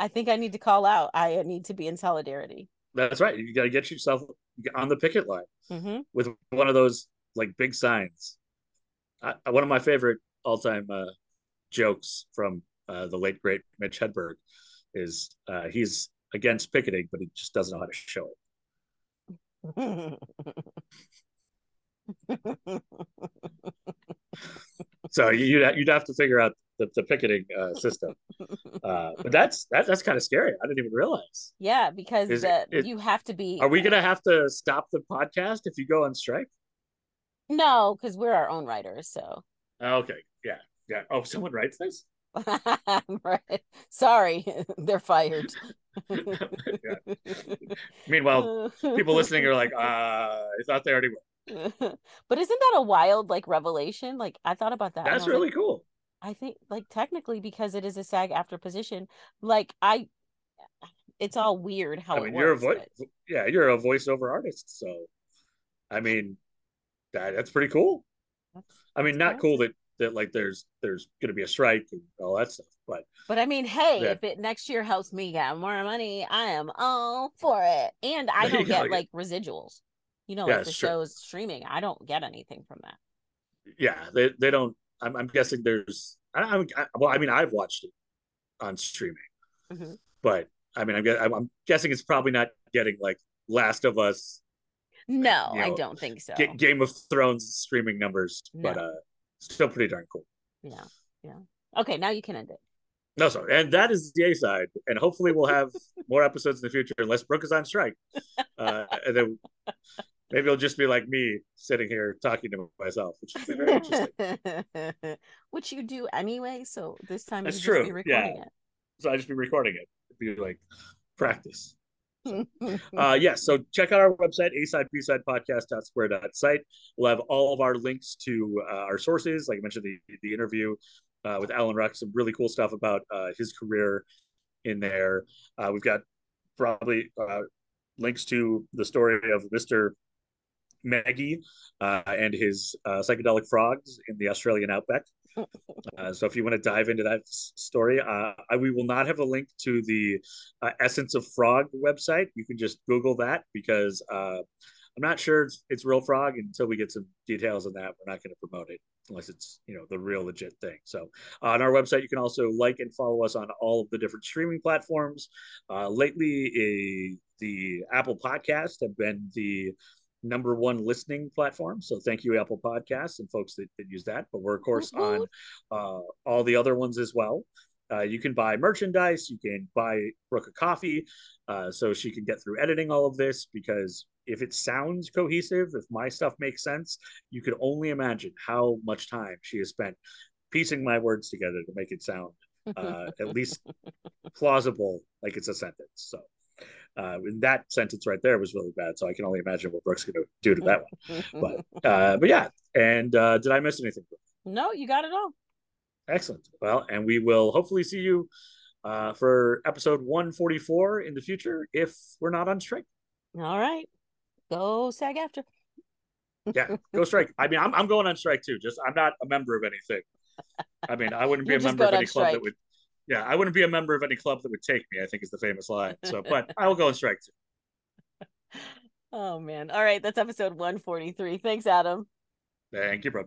I think I need to call out. I need to be in solidarity. That's right. You got to get yourself on the picket line mm-hmm. with one of those like big signs. I, one of my favorite all-time uh, jokes from uh, the late, great Mitch Hedberg is uh, he's against picketing, but he just doesn't know how to show it. So you'd you'd have to figure out the, the picketing uh, system. Uh, but that's that, that's kind of scary. I didn't even realize. Yeah, because is, the, it, you have to be. Are we gonna have to stop the podcast if you go on strike? No, because we're our own writers. So okay, yeah, yeah. Oh, someone writes this. Right. Sorry, they're fired. Yeah. Meanwhile, people listening are like, uh, it's not there anyway. But isn't that a wild like revelation? Like I thought about that. That's really like, cool. I think like technically because it is a SAG-AFTRA position, like I, it's all weird how I mean, it you're works, a vo- but... yeah, you're a voiceover artist, so I mean that that's pretty cool. That's, I mean, not awesome. Cool that that like there's there's gonna be a strike and all that stuff, but but I mean, hey, yeah. if it next year helps me get more money, I am all for it, and I don't get like residuals. You know, yeah, like the sure. show's streaming, I don't get anything from that. Yeah, they they don't. I'm, I'm guessing there's. I, I, well, I mean, I've watched it on streaming, mm-hmm. but I mean, I'm I'm guessing it's probably not getting like Last of Us. No, you know, I don't think so. G- Game of Thrones streaming numbers, no. but uh, still pretty darn cool. Yeah, yeah. Okay, now you can end it. No, sorry. And that is the A-side. And hopefully we'll have more episodes in the future, unless Brooke is on strike. Uh, and then maybe it'll just be like me sitting here talking to myself, which would be very interesting. Which you do anyway, so this time That's you'll true. Just be recording yeah. it. So I'll just be recording it. It'd be like practice. So, uh, yes, yeah, so check out our website, a side b side podcast dot square dot site. We'll have all of our links to uh, our sources, like I mentioned, the, the interview Uh, with Alan Ruck, some really cool stuff about uh, his career in there. Uh, we've got probably uh, links to the story of Mister Megee uh, and his uh, psychedelic frogs in the Australian outback. Uh, so if you want to dive into that story, uh, I, we will not have a link to the uh, Essence of Frog website. You can just Google that because uh, I'm not sure it's, it's real frog until we get some details on that. We're not going to promote it. Unless it's, you know, the real legit thing. So uh, on our website, you can also like and follow us on all of the different streaming platforms. Uh, lately, a, the Apple Podcasts have been the number one listening platform. So thank you, Apple Podcasts and folks that, that use that. But we're, of course, on uh, all the other ones as well. Uh, you can buy merchandise. You can buy Brooke a coffee uh, so she can get through editing all of this, because if it sounds cohesive, if my stuff makes sense, you can only imagine how much time she has spent piecing my words together to make it sound uh, at least plausible, like it's a sentence. So uh, and that sentence right there was really bad. So I can only imagine what Brooke's going to do to that one. But, uh, but yeah. And uh, did I miss anything? No, you got it all. Excellent. Well, and we will hopefully see you uh, for episode one forty-four in the future if we're not on strike. All right. Go SAG after. Yeah, go strike. I mean, I'm I'm going on strike too. Just I'm not a member of anything. I mean, I wouldn't be a member of any club strike. that would. Yeah, I wouldn't be a member of any club that would take me, I think is the famous line. So, but I will go on strike too. Oh man! All right, that's episode one forty-three. Thanks, Adam. Thank you, bro.